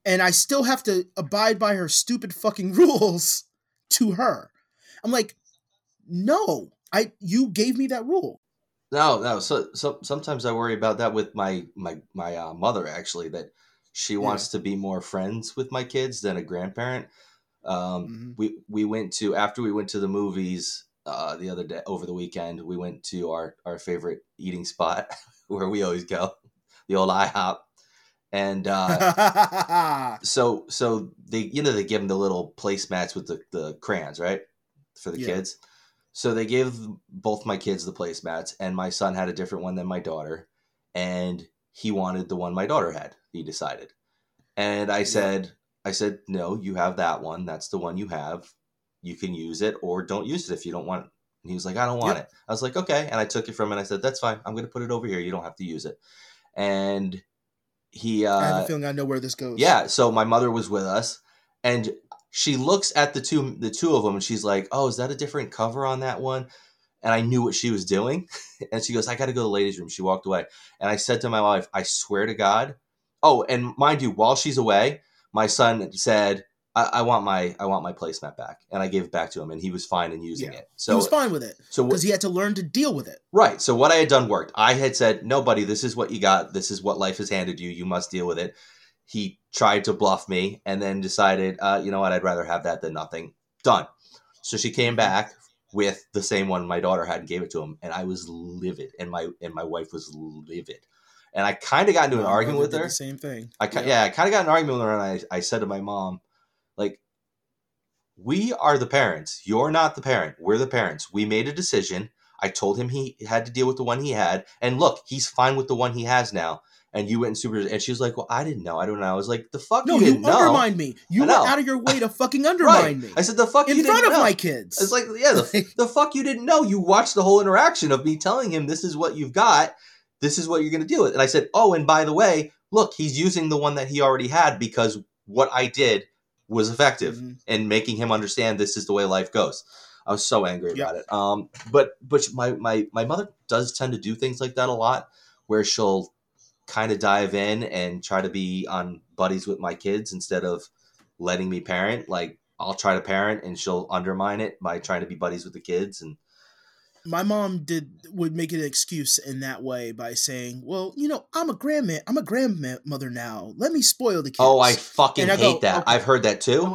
And I still have to abide by her stupid fucking rules to her. I'm like, no, you gave me that rule. No. So sometimes I worry about that with my mother, actually, that she wants to be more friends with my kids than a grandparent. After we went to the movies the other day, over the weekend, we went to our favorite eating spot where we always go, the old IHOP. And so they, you know, they give them the little placemats with the crayons, right, for the kids. So they gave both my kids the placemats, and my son had a different one than my daughter, and he wanted the one my daughter had. He decided, and I said, no, you have that one. That's the one you have. You can use it or don't use it if you don't want it. And he was like, I don't want it. I was like, okay. And I took it from him and I said, that's fine. I'm going to put it over here. You don't have to use it. And he, I have a feeling I know where this goes. Yeah. So my mother was with us, and she looks at the two of them, and she's like, oh, is that a different cover on that one? And I knew what she was doing. And she goes, I got to go to the ladies' room. She walked away. And I said to my wife, I swear to God. Oh, and mind you, while she's away, my son said, I want my placemat back. And I gave it back to him, and he was fine in using it. So he was fine with it because he had to learn to deal with it. Right. So what I had done worked. I had said, no, buddy, this is what you got. This is what life has handed you. You must deal with it. He tried to bluff me and then decided, you know what, I'd rather have that than nothing. Done. So she came back with the same one my daughter had and gave it to him. And I was livid. And my wife was livid. And I kind of got into an argument with her. The same thing. I kind of got an argument with her, and I said to my mom, like, we are the parents. You're not the parent. We're the parents. We made a decision. I told him he had to deal with the one he had. And look, he's fine with the one he has now. And you went and and she was like, well, I didn't know. I don't know. I was like, the fuck you didn't know? No, you undermined me. You went out of your way to fucking undermine me. I said, the fuck you didn't know. In front of my kids. It's like, yeah, the fuck you didn't know. You watched the whole interaction of me telling him this is what you've got. This is what you're going to deal with. And I said, oh, and by the way, look, he's using the one that he already had because what I did was effective in making him understand this is the way life goes. I was so angry about it. But my mother does tend to do things like that a lot, where she'll kind of dive in and try to be on buddies with my kids instead of letting me parent. Like, I'll try to parent and she'll undermine it by trying to be buddies with the kids. And my mom would make an excuse in that way by saying, well, you know, I'm a grandmother now. Let me spoil the kids. Oh, I fucking hate that. Okay. I've heard that too.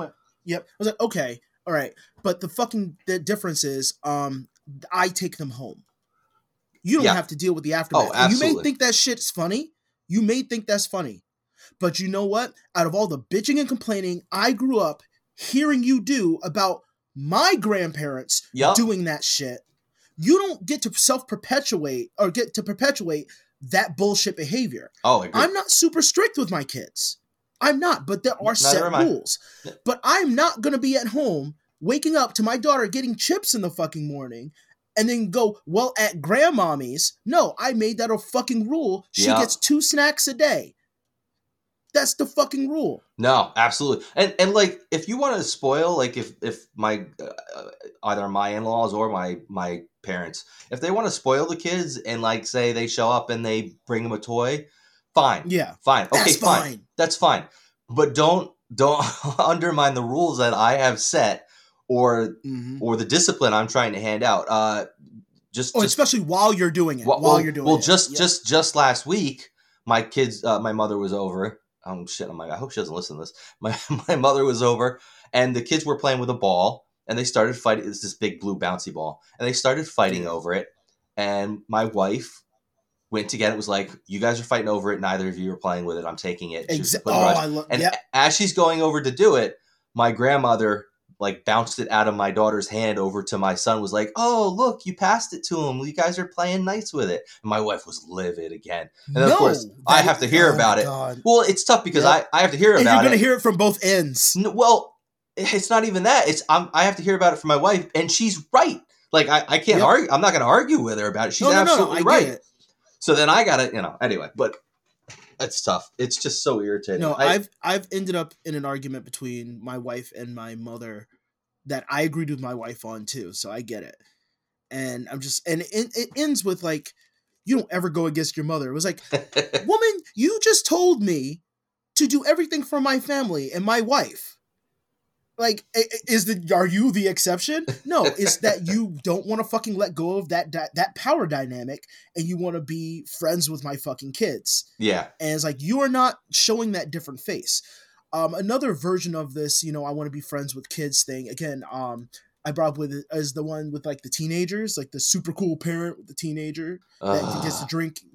I was like, okay, all right. But the difference is I take them home. You don't have to deal with the aftermath. Oh, absolutely. You may think that shit's funny. You may think that's funny. But you know what? Out of all the bitching and complaining I grew up hearing you do about my grandparents doing that shit, you don't get to self-perpetuate or get to perpetuate that bullshit behavior. Oh, I agree. I'm not super strict with my kids. I'm not, but there are set rules. But I'm not going to be at home waking up to my daughter getting chips in the fucking morning and then go, well, at grandmommy's. No, I made that a fucking rule. She gets 2 snacks a day. That's the fucking rule. No, absolutely. And like, if you want to spoil, like if my, either my in-laws or my parents, if they want to spoil the kids and like, say they show up and they bring them a toy, fine. Yeah. Fine. Okay, fine. That's fine. But don't undermine the rules that I have set or the discipline I'm trying to hand out. Especially while you're doing it, just last week, my kids, my mother was over. I'm like, I hope she doesn't listen to this. My mother was over, and the kids were playing with a ball, and they started fighting. It's this big blue bouncy ball, and they started fighting over it. And my wife went to get it. Was like, you guys are fighting over it. Neither of you are playing with it. I'm taking it. As she's going over to do it, my grandmother like bounced it out of my daughter's hand over to my son. Was like, oh look, you passed it to him. You guys are playing nice with it. And my wife was livid again. And of course, I have to hear about it. God. Well, it's tough because I have to hear about it. And you're going to hear it from both ends. Well, it's not even that. It's I have to hear about it from my wife, and she's right. Like I can't argue. I'm not going to argue with her about it. She's absolutely right. So then I got to, you know, anyway. But it's tough. It's just so irritating. No, I've ended up in an argument between my wife and my mother that I agreed with my wife on too. So I get it. And I'm just, and it ends with like, you don't ever go against your mother. It was like, woman, you just told me to do everything for my family and my wife. Like, are you the exception? No, it's that you don't want to fucking let go of that power dynamic, and you want to be friends with my fucking kids. Yeah. And it's like, you are not showing that different face. Another version of this, you know, I want to be friends with kids thing. Again, I brought up with as the one with like the teenagers, like the super cool parent with the teenager that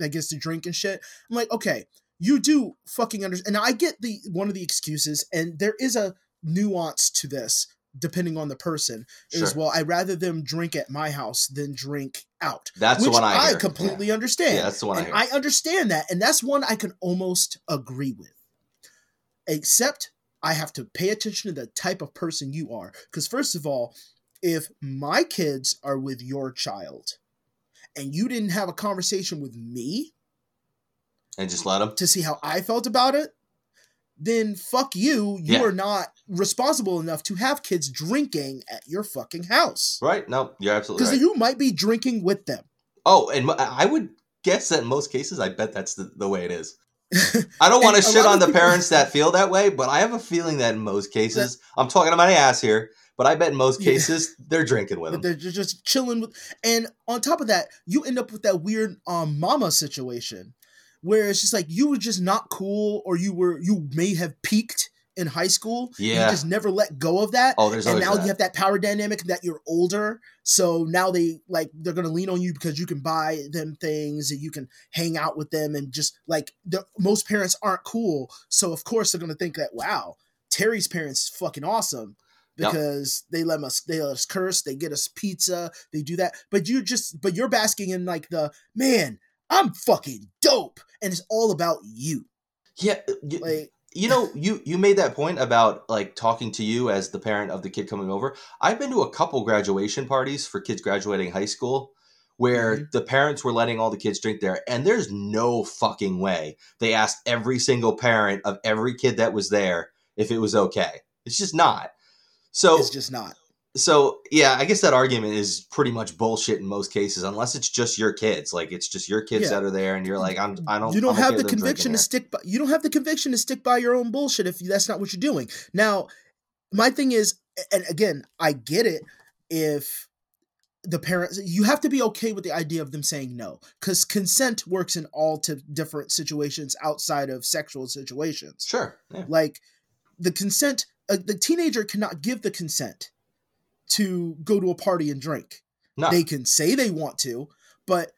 gets to drink and shit. I'm like, okay, you do fucking understand. And I get one of the excuses, and there is a nuance to this depending on the person. Sure. Is, well, I'd rather them drink at my house than drink out. That's the one I completely understand. Yeah, that's the one. And I understand that, and that's one I can almost agree with. Except I have to pay attention to the type of person you are. Because first of all, if my kids are with your child and you didn't have a conversation with me and just let them to see how I felt about it, then fuck you. You are not responsible enough to have kids drinking at your fucking house. Right. No, you're absolutely right. Because you might be drinking with them. Oh, and I would guess that in most cases, I bet that's the way it is. I don't want to shit on the parents that feel that way, but I have a feeling that in most cases, I'm talking about my ass here, but I bet in most cases they're drinking with them. They're just chilling with, and on top of that, you end up with that weird mama situation where it's just like you were just not cool, or you may have peaked in high school. Yeah, you just never let go of that. Oh, and now you have that power dynamic that you're older, so now they're gonna lean on you because you can buy them things and you can hang out with them, and just like most parents aren't cool, so of course they're gonna think that, wow, Terry's parents fucking awesome because they let us curse, they get us pizza, they do that, but you're basking in like the man, I'm fucking dope, and it's all about you. Yeah, like. You know, you made that point about like talking to you as the parent of the kid coming over. I've been to a couple graduation parties for kids graduating high school where the parents were letting all the kids drink there. And there's no fucking way they asked every single parent of every kid that was there if it was okay. It's just not. So, yeah, I guess that argument is pretty much bullshit in most cases, unless it's just your kids. Like, it's just your kids that are there, and you're like, you don't have the conviction to stick by your own bullshit if that's not what you're doing. Now, my thing is, and again, I get it if the parents, you have to be okay with the idea of them saying no, because consent works in all different situations outside of sexual situations. Sure. Yeah. Like, the consent, the teenager cannot give the consent to go to a party and drink. No. They can say they want to, but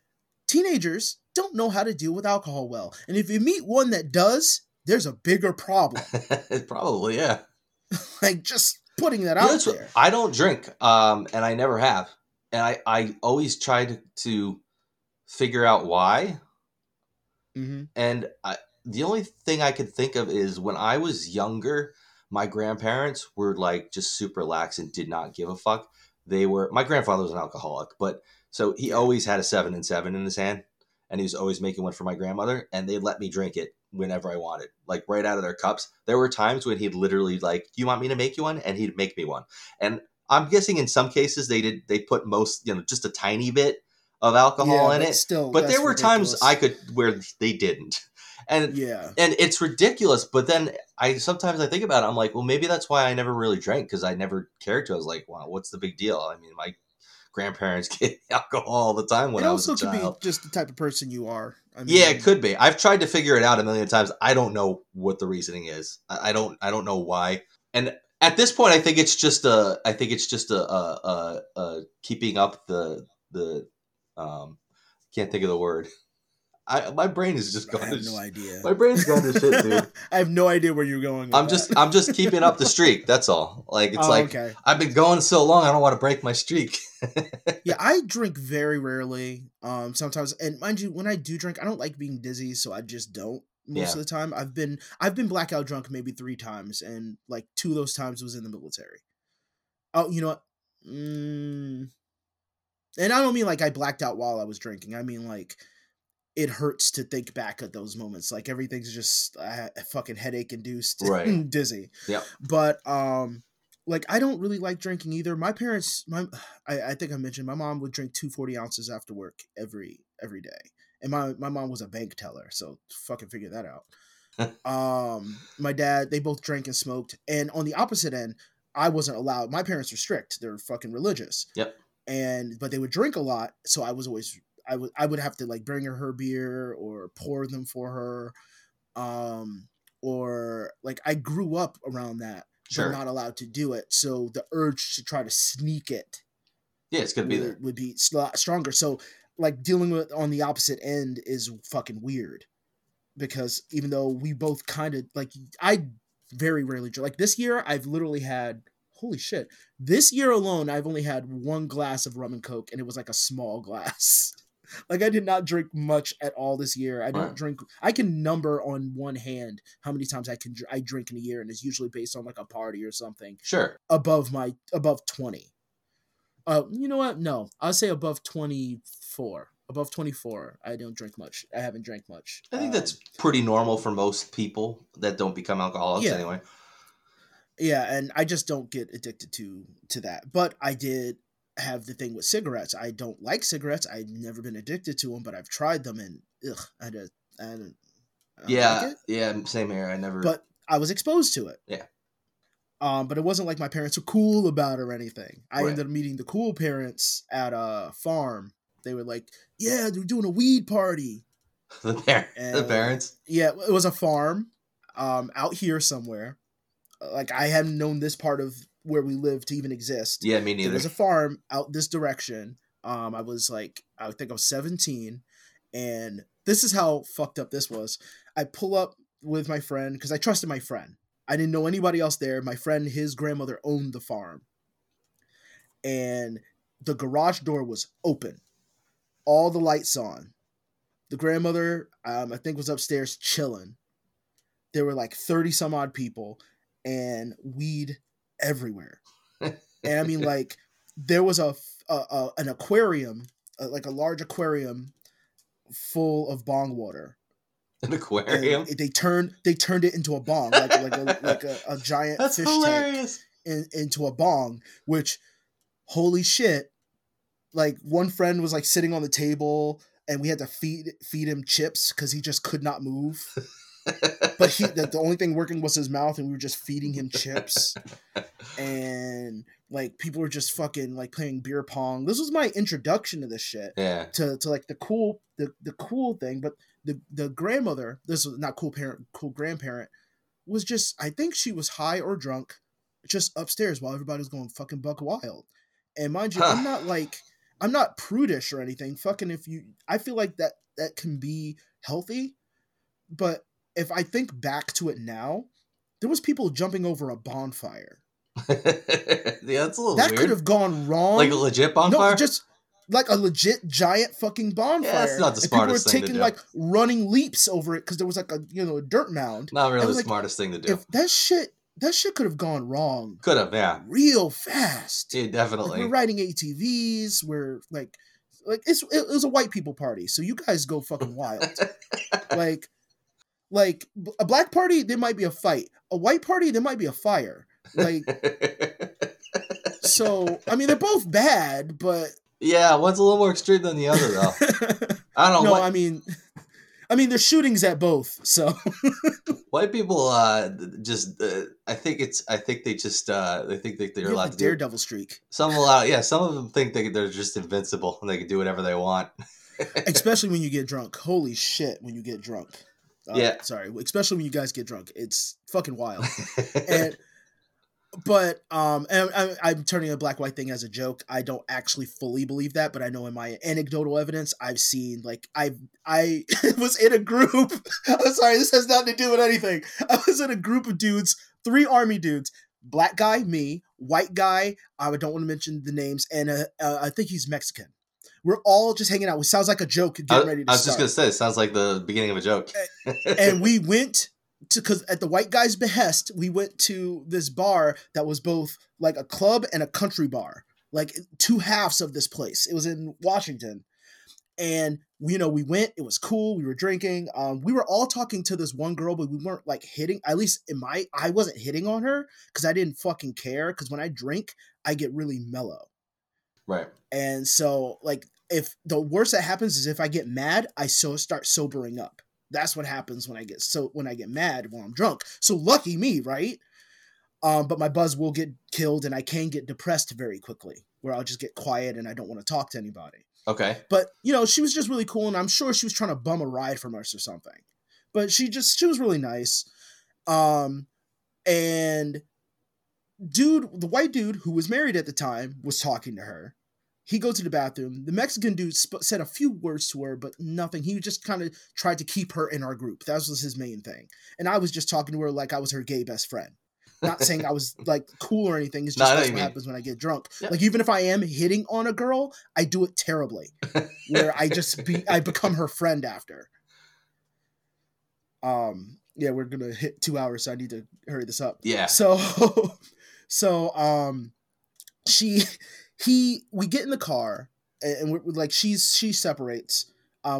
teenagers don't know how to deal with alcohol well. And if you meet one that does, there's a bigger problem. Probably, yeah. Like, just putting that out there. I don't drink, and I never have. And I always tried to figure out why. Mm-hmm. And the only thing I could think of is when I was younger, my grandparents were like just super lax and did not give a fuck. My grandfather was an alcoholic, but so he always had a 7 and 7 in his hand, and he was always making one for my grandmother, and they let me drink it whenever I wanted, like right out of their cups. There were times when he'd literally like, do you want me to make you one? And he'd make me one. And I'm guessing in some cases they put most, you know, just a tiny bit of alcohol in it. Still, but there were ridiculous times where they didn't. And and it's ridiculous. But then I sometimes think about it. I'm like, well, maybe that's why I never really drank, because I never cared to. I was like, wow, what's the big deal? I mean, my grandparents get alcohol all the time when I was a child. It also could be just the type of person you are. I mean, yeah, it could be. I've tried to figure it out a million times. I don't know what the reasoning is. I don't know why. And at this point, I think it's just a keeping up the can't think of the word. My brain is just going. I have no idea. My brain's going to shit, dude. I have no idea where you're going. I'm just keeping up the streak. That's all. Like, it's okay. I've been going so long. I don't want to break my streak. Yeah, I drink very rarely. Sometimes, and mind you, when I do drink, I don't like being dizzy, so I just don't most of the time. I've been blackout drunk maybe 3 times, and like 2 of those times was in the military. Oh, you know what? And I don't mean like I blacked out while I was drinking. I mean like, it hurts to think back at those moments. Like, everything's just fucking headache induced, right? Dizzy. Yeah. But like, I don't really like drinking either. My parents, I think I mentioned, my mom would drink 2 40-ounces after work every day. And my mom was a bank teller, so fucking figure that out. My dad, they both drank and smoked. And on the opposite end, I wasn't allowed. My parents were strict. They're fucking religious. Yep. But they would drink a lot. So I was always, I would have to like bring her beer or pour them for her. Or like I grew up around that. Sure. But not allowed to do it. So the urge to try to sneak it. Yeah, it's going to be there. Would be stronger. So like dealing with on the opposite end is fucking weird. Because even though we both kind of like, I very rarely drink. Like this year, I've literally had, holy shit, this year alone, I've only had one glass of rum and coke, and it was like a small glass. Like I did not drink much at all this year. I don't drink. I can number on one hand how many times I drink in a year, and it's usually based on like a party or something. Sure. Above 20. You know what? No, I'll say above 24. Above 24, I don't drink much. I haven't drank much. I think that's pretty normal for most people that don't become alcoholics anyway. Yeah, and I just don't get addicted to that. But I did have the thing with cigarettes. I don't like cigarettes. I've never been addicted to them, but I've tried them, and I don't like it. Same here. I never. But I was exposed to it. Yeah. But it wasn't like my parents were cool about it or anything. I ended up meeting the cool parents at a farm. They were like, yeah, they're doing a weed party. The parents? Yeah, it was a farm out here somewhere. Like, I hadn't known this part of where we live to even exist. Yeah, me neither. There was a farm out this direction. I think I was 17. And this is how fucked up this was. I pull up with my friend because I trusted my friend. I didn't know anybody else there. My friend, his grandmother owned the farm. And the garage door was open. All the lights on. The grandmother, I think, was upstairs chilling. There were like 30 some odd people and weed everywhere. And I mean, like, there was an aquarium, like a large aquarium full of bong water. An aquarium? And they turned it into a bong, like a giant That's fish hilarious. Tank into a bong, which, holy shit. Like, one friend was, like, sitting on the table, and we had to feed him chips because he just could not move. But the only thing working was his mouth, and we were just feeding him chips. And, like, people were just fucking, like, playing beer pong. This was my introduction to this shit. Yeah. To like, the cool thing. But the grandmother, this was not cool parent, cool grandparent, was just, I think she was high or drunk, just upstairs while everybody was going fucking buck wild. And mind you, I'm not prudish or anything. Fucking I feel like that can be healthy. But if I think back to it now, there was people jumping over a bonfire. Yeah, that's a little weird. That could have gone wrong. Like a legit bonfire? No, just like a legit giant fucking bonfire. Yeah, that's not the smartest thing to do. People were taking like running leaps over it because there was like a dirt mound. Not really the smartest thing to do. If that shit could have gone wrong. Could have, yeah. Real fast. Yeah, definitely. Like, we're riding ATVs. We're like it was a white people party, so you guys go fucking wild. Like a black party, there might be a fight. A white party, there might be a fire. Like, so I mean, they're both bad, but yeah, one's a little more extreme than the other, though. I don't know. No, I mean, there's shootings at both, so. White people they think that they're allowed to do daredevil streak. Some of them think they're just invincible and they can do whatever they want. Especially when you get drunk. Holy shit, when you get drunk. Yeah. Sorry, especially when you guys get drunk. It's fucking wild. But I'm turning the black-white thing as a joke. I don't actually fully believe that, but I know in my anecdotal evidence, I've seen, like, I was in a group. I'm sorry, this has nothing to do with anything. I was in a group of dudes, 3 army dudes, black guy, me, white guy, I don't want to mention the names, and I think he's Mexican. We're all just hanging out. It sounds like a joke. I was just going to say, it sounds like the beginning of a joke. And we went... Because at the white guy's behest, we went to this bar that was both like a club and a country bar, like two halves of this place. It was in Washington. And, we went. It was cool. We were drinking. We were all talking to this one girl, but we weren't like hitting. At least I wasn't hitting on her because I didn't fucking care. Because when I drink, I get really mellow. Right. And so like if the worst that happens is if I get mad, I start sobering up. That's what happens when I get mad when I'm drunk. So lucky me, right? But my buzz will get killed, and I can get depressed very quickly, where I'll just get quiet and I don't want to talk to anybody. Okay. But she was just really cool, and I'm sure she was trying to bum a ride from us or something. But she was really nice. And the white dude who was married at the time was talking to her. He goes to the bathroom. The Mexican dude said a few words to her, but nothing. He just kind of tried to keep her in our group. That was his main thing. And I was just talking to her like I was her gay best friend. Not saying I was like cool or anything. It's just what happens when I get drunk. Yep. Like, even if I am hitting on a girl, I do it terribly, where I become her friend after. Yeah, we're gonna hit 2 hours, so I need to hurry this up. Yeah. So we get in the car, and we're like, she separates.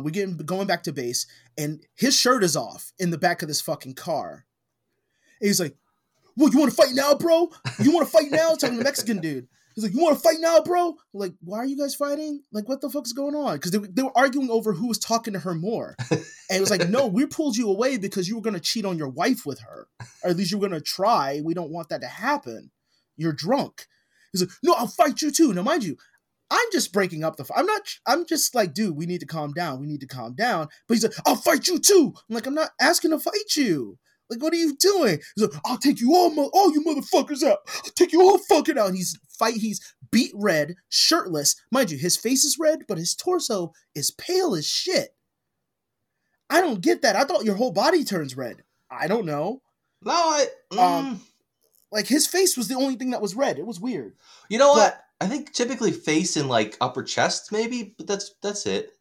We get going back to base, and his shirt is off in the back of this fucking car. And he's like, "Well, you want to fight now, bro? You want to fight now?" Talking to the Mexican dude. He's like, "You want to fight now, bro?" Like, why are you guys fighting? Like, what the fuck's going on? Because they were arguing over who was talking to her more. And it was like, no, we pulled you away because you were going to cheat on your wife with her. Or at least you were going to try. We don't want that to happen. You're drunk. He's like, "No, I'll fight you too." Now, mind you, I'm just breaking up the fight. I'm just like, dude, we need to calm down. We need to calm down. But he's like, "I'll fight you too." I'm like, I'm not asking to fight you. Like, what are you doing? He's like, "I'll take you all you motherfuckers out. I'll take you all fucking out." And he's beat red, shirtless. Mind you, his face is red, but his torso is pale as shit. I don't get that. I thought your whole body turns red. I don't know. No, like, his face was the only thing that was red. It was weird. You know what? I think typically face and, like, upper chest, maybe, but that's it.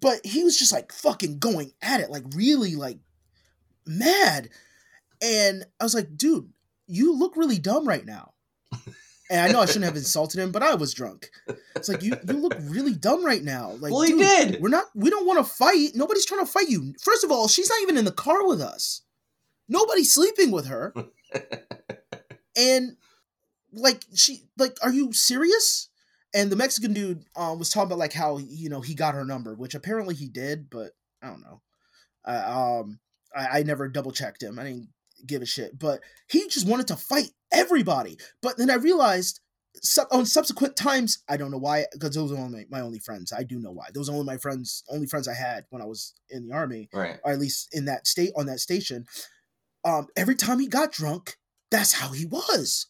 But he was just, like, fucking going at it. Like, really, like, mad. And I was like, dude, you look really dumb right now. And I know I shouldn't have insulted him, but I was drunk. It's like, you look really dumb right now. Like, well, dude, he did. We don't want to fight. Nobody's trying to fight you. First of all, she's not even in the car with us. Nobody's sleeping with her. And like, are you serious? And the Mexican dude was talking about like how, he got her number, which apparently he did, but I don't know. I never double checked him. I didn't give a shit, but he just wanted to fight everybody. But then I realized on subsequent times, I don't know why, because those were only my only friends. I do know why. Those were only my friends, only friends I had when I was in the army, right? Or at least in that state, on that station. Every time he got drunk, that's how he was.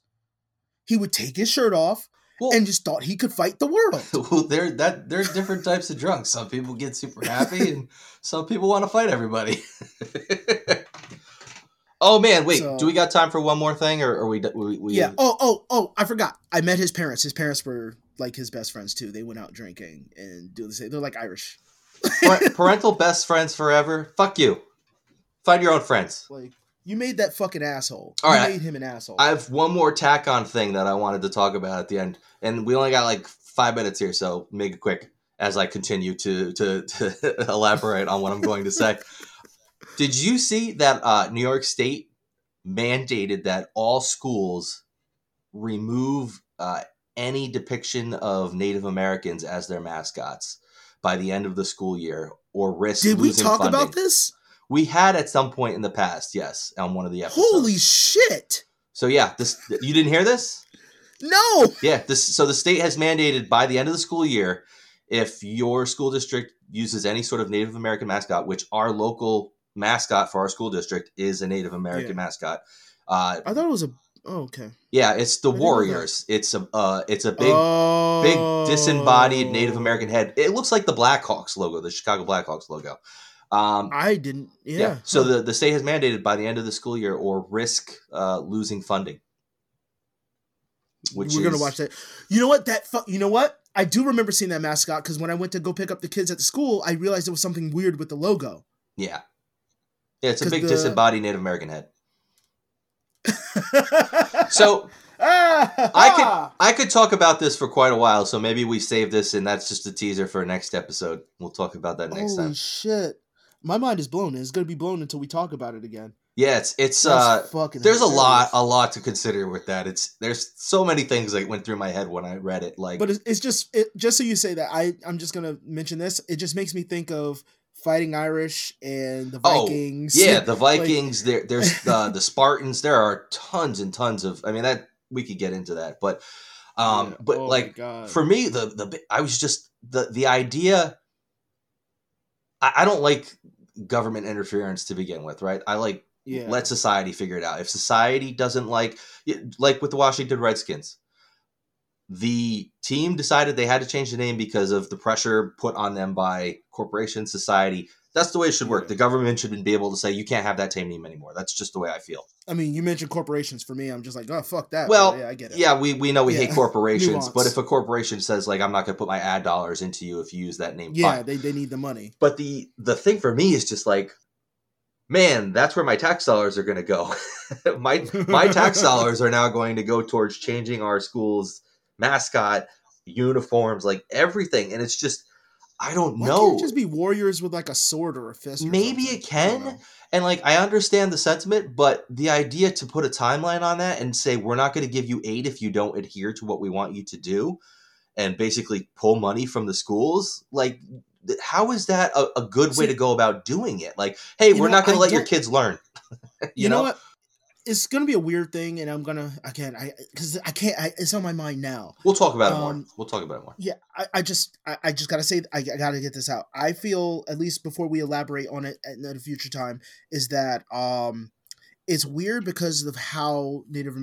He would take his shirt off and just thought he could fight the world. Well, there's different types of drunks. Some people get super happy, and some people want to fight everybody. Oh man, wait. So, do we got time for one more thing, or are we? Yeah. Oh! I forgot. I met his parents. His parents were like his best friends too. They went out drinking and doing the same. They're like Irish. Parental best friends forever. Fuck you. Find your own friends. Like, you made that fucking asshole. All right. You made him an asshole. I have one more tack-on thing that I wanted to talk about at the end. And we only got like 5 minutes here, so make it quick as I continue to elaborate on what I'm going to say. Did you see that New York State mandated that all schools remove any depiction of Native Americans as their mascots by the end of the school year or risk losing funding? Did we talk about this? We had at some point in the past, yes, on one of the episodes. Holy shit! So yeah, you didn't hear this? No! Yeah, so the state has mandated by the end of the school year, if your school district uses any sort of Native American mascot, which our local mascot for our school district is a Native American mascot. I thought it was okay. Yeah, it's the Warriors. It's a big, big disembodied Native American head. It looks like the Blackhawks logo, the Chicago Blackhawks logo. I didn't. Yeah. So the state has mandated by the end of the school year or risk losing funding. We're going to watch that. You know what? You know what? I do remember seeing that mascot because when I went to go pick up the kids at the school, I realized there was something weird with the logo. Yeah. Yeah. It's a big disembodied Native American head. So I could talk about this for quite a while. So maybe we save this and that's just a teaser for next episode. We'll talk about that next time. Holy shit. My mind is blown. It's going to be blown until we talk about it again. Yeah, there's a lot to consider with that. There's so many things that went through my head when I read it. Like, but it's just so you say that, I'm just gonna mention this. It just makes me think of Fighting Irish and the Vikings. Oh, yeah, the Vikings. Like, there's the Spartans. There are tons and tons of. I mean, that we could get into that, but for me, the idea. I don't like government interference to begin with, right? I like. Yeah. Let society figure it out. If society doesn't like with the Washington Redskins, the team decided they had to change the name because of the pressure put on them by corporations, society. That's the way it should work. The government should be able to say, you can't have that team name anymore. That's just the way I feel. I mean, you mentioned corporations. For me, I'm just like, oh, fuck that. Well, yeah, I get it. Yeah, we know we hate corporations, but if a corporation says, like, I'm not going to put my ad dollars into you if you use that name. Yeah, they need the money. But the thing for me is just like, man, that's where my tax dollars are going to go. my tax dollars are now going to go towards changing our school's mascot, uniforms, like everything. And it's just, I don't know. Why can't it just be warriors with like a sword or a fist? Maybe it can. And like, I understand the sentiment, but the idea to put a timeline on that and say, we're not going to give you aid if you don't adhere to what we want you to do, and basically pull money from the schools, like, how is that a good way to go about doing it? Like, hey, we're not going to let your kids learn. you know what? It's going to be a weird thing, and it's on my mind now. We'll talk about it more. Yeah, I just got to say, I got to get this out. I feel, at least before we elaborate on it at a future time, is that it's weird because of how the Native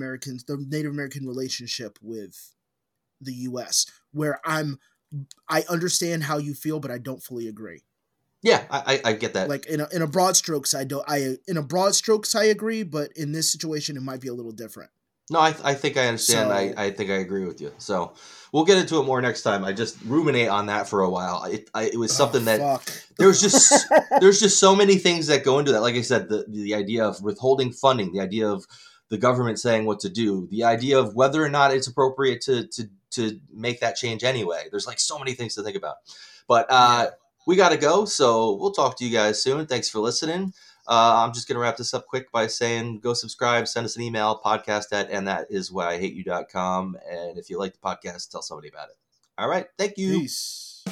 American relationship with the U.S., where I understand how you feel, but I don't fully agree. Yeah, I get that. Like in a broad strokes, I agree, but in this situation, it might be a little different. No, I think I understand. So, I think I agree with you. So we'll get into it more next time. I just ruminate on that for a while. It was something there's just so many things that go into that. Like I said, the idea of withholding funding, the idea of the government saying what to do, the idea of whether or not it's appropriate to make that change anyway. There's like so many things to think about, but we got to go. So we'll talk to you guys soon. Thanks for listening. I'm just going to wrap this up quick by saying, go subscribe, send us an email, podcast@andthatiswhyihateyou.com. And if you like the podcast, tell somebody about it. All right. Thank you. Peace.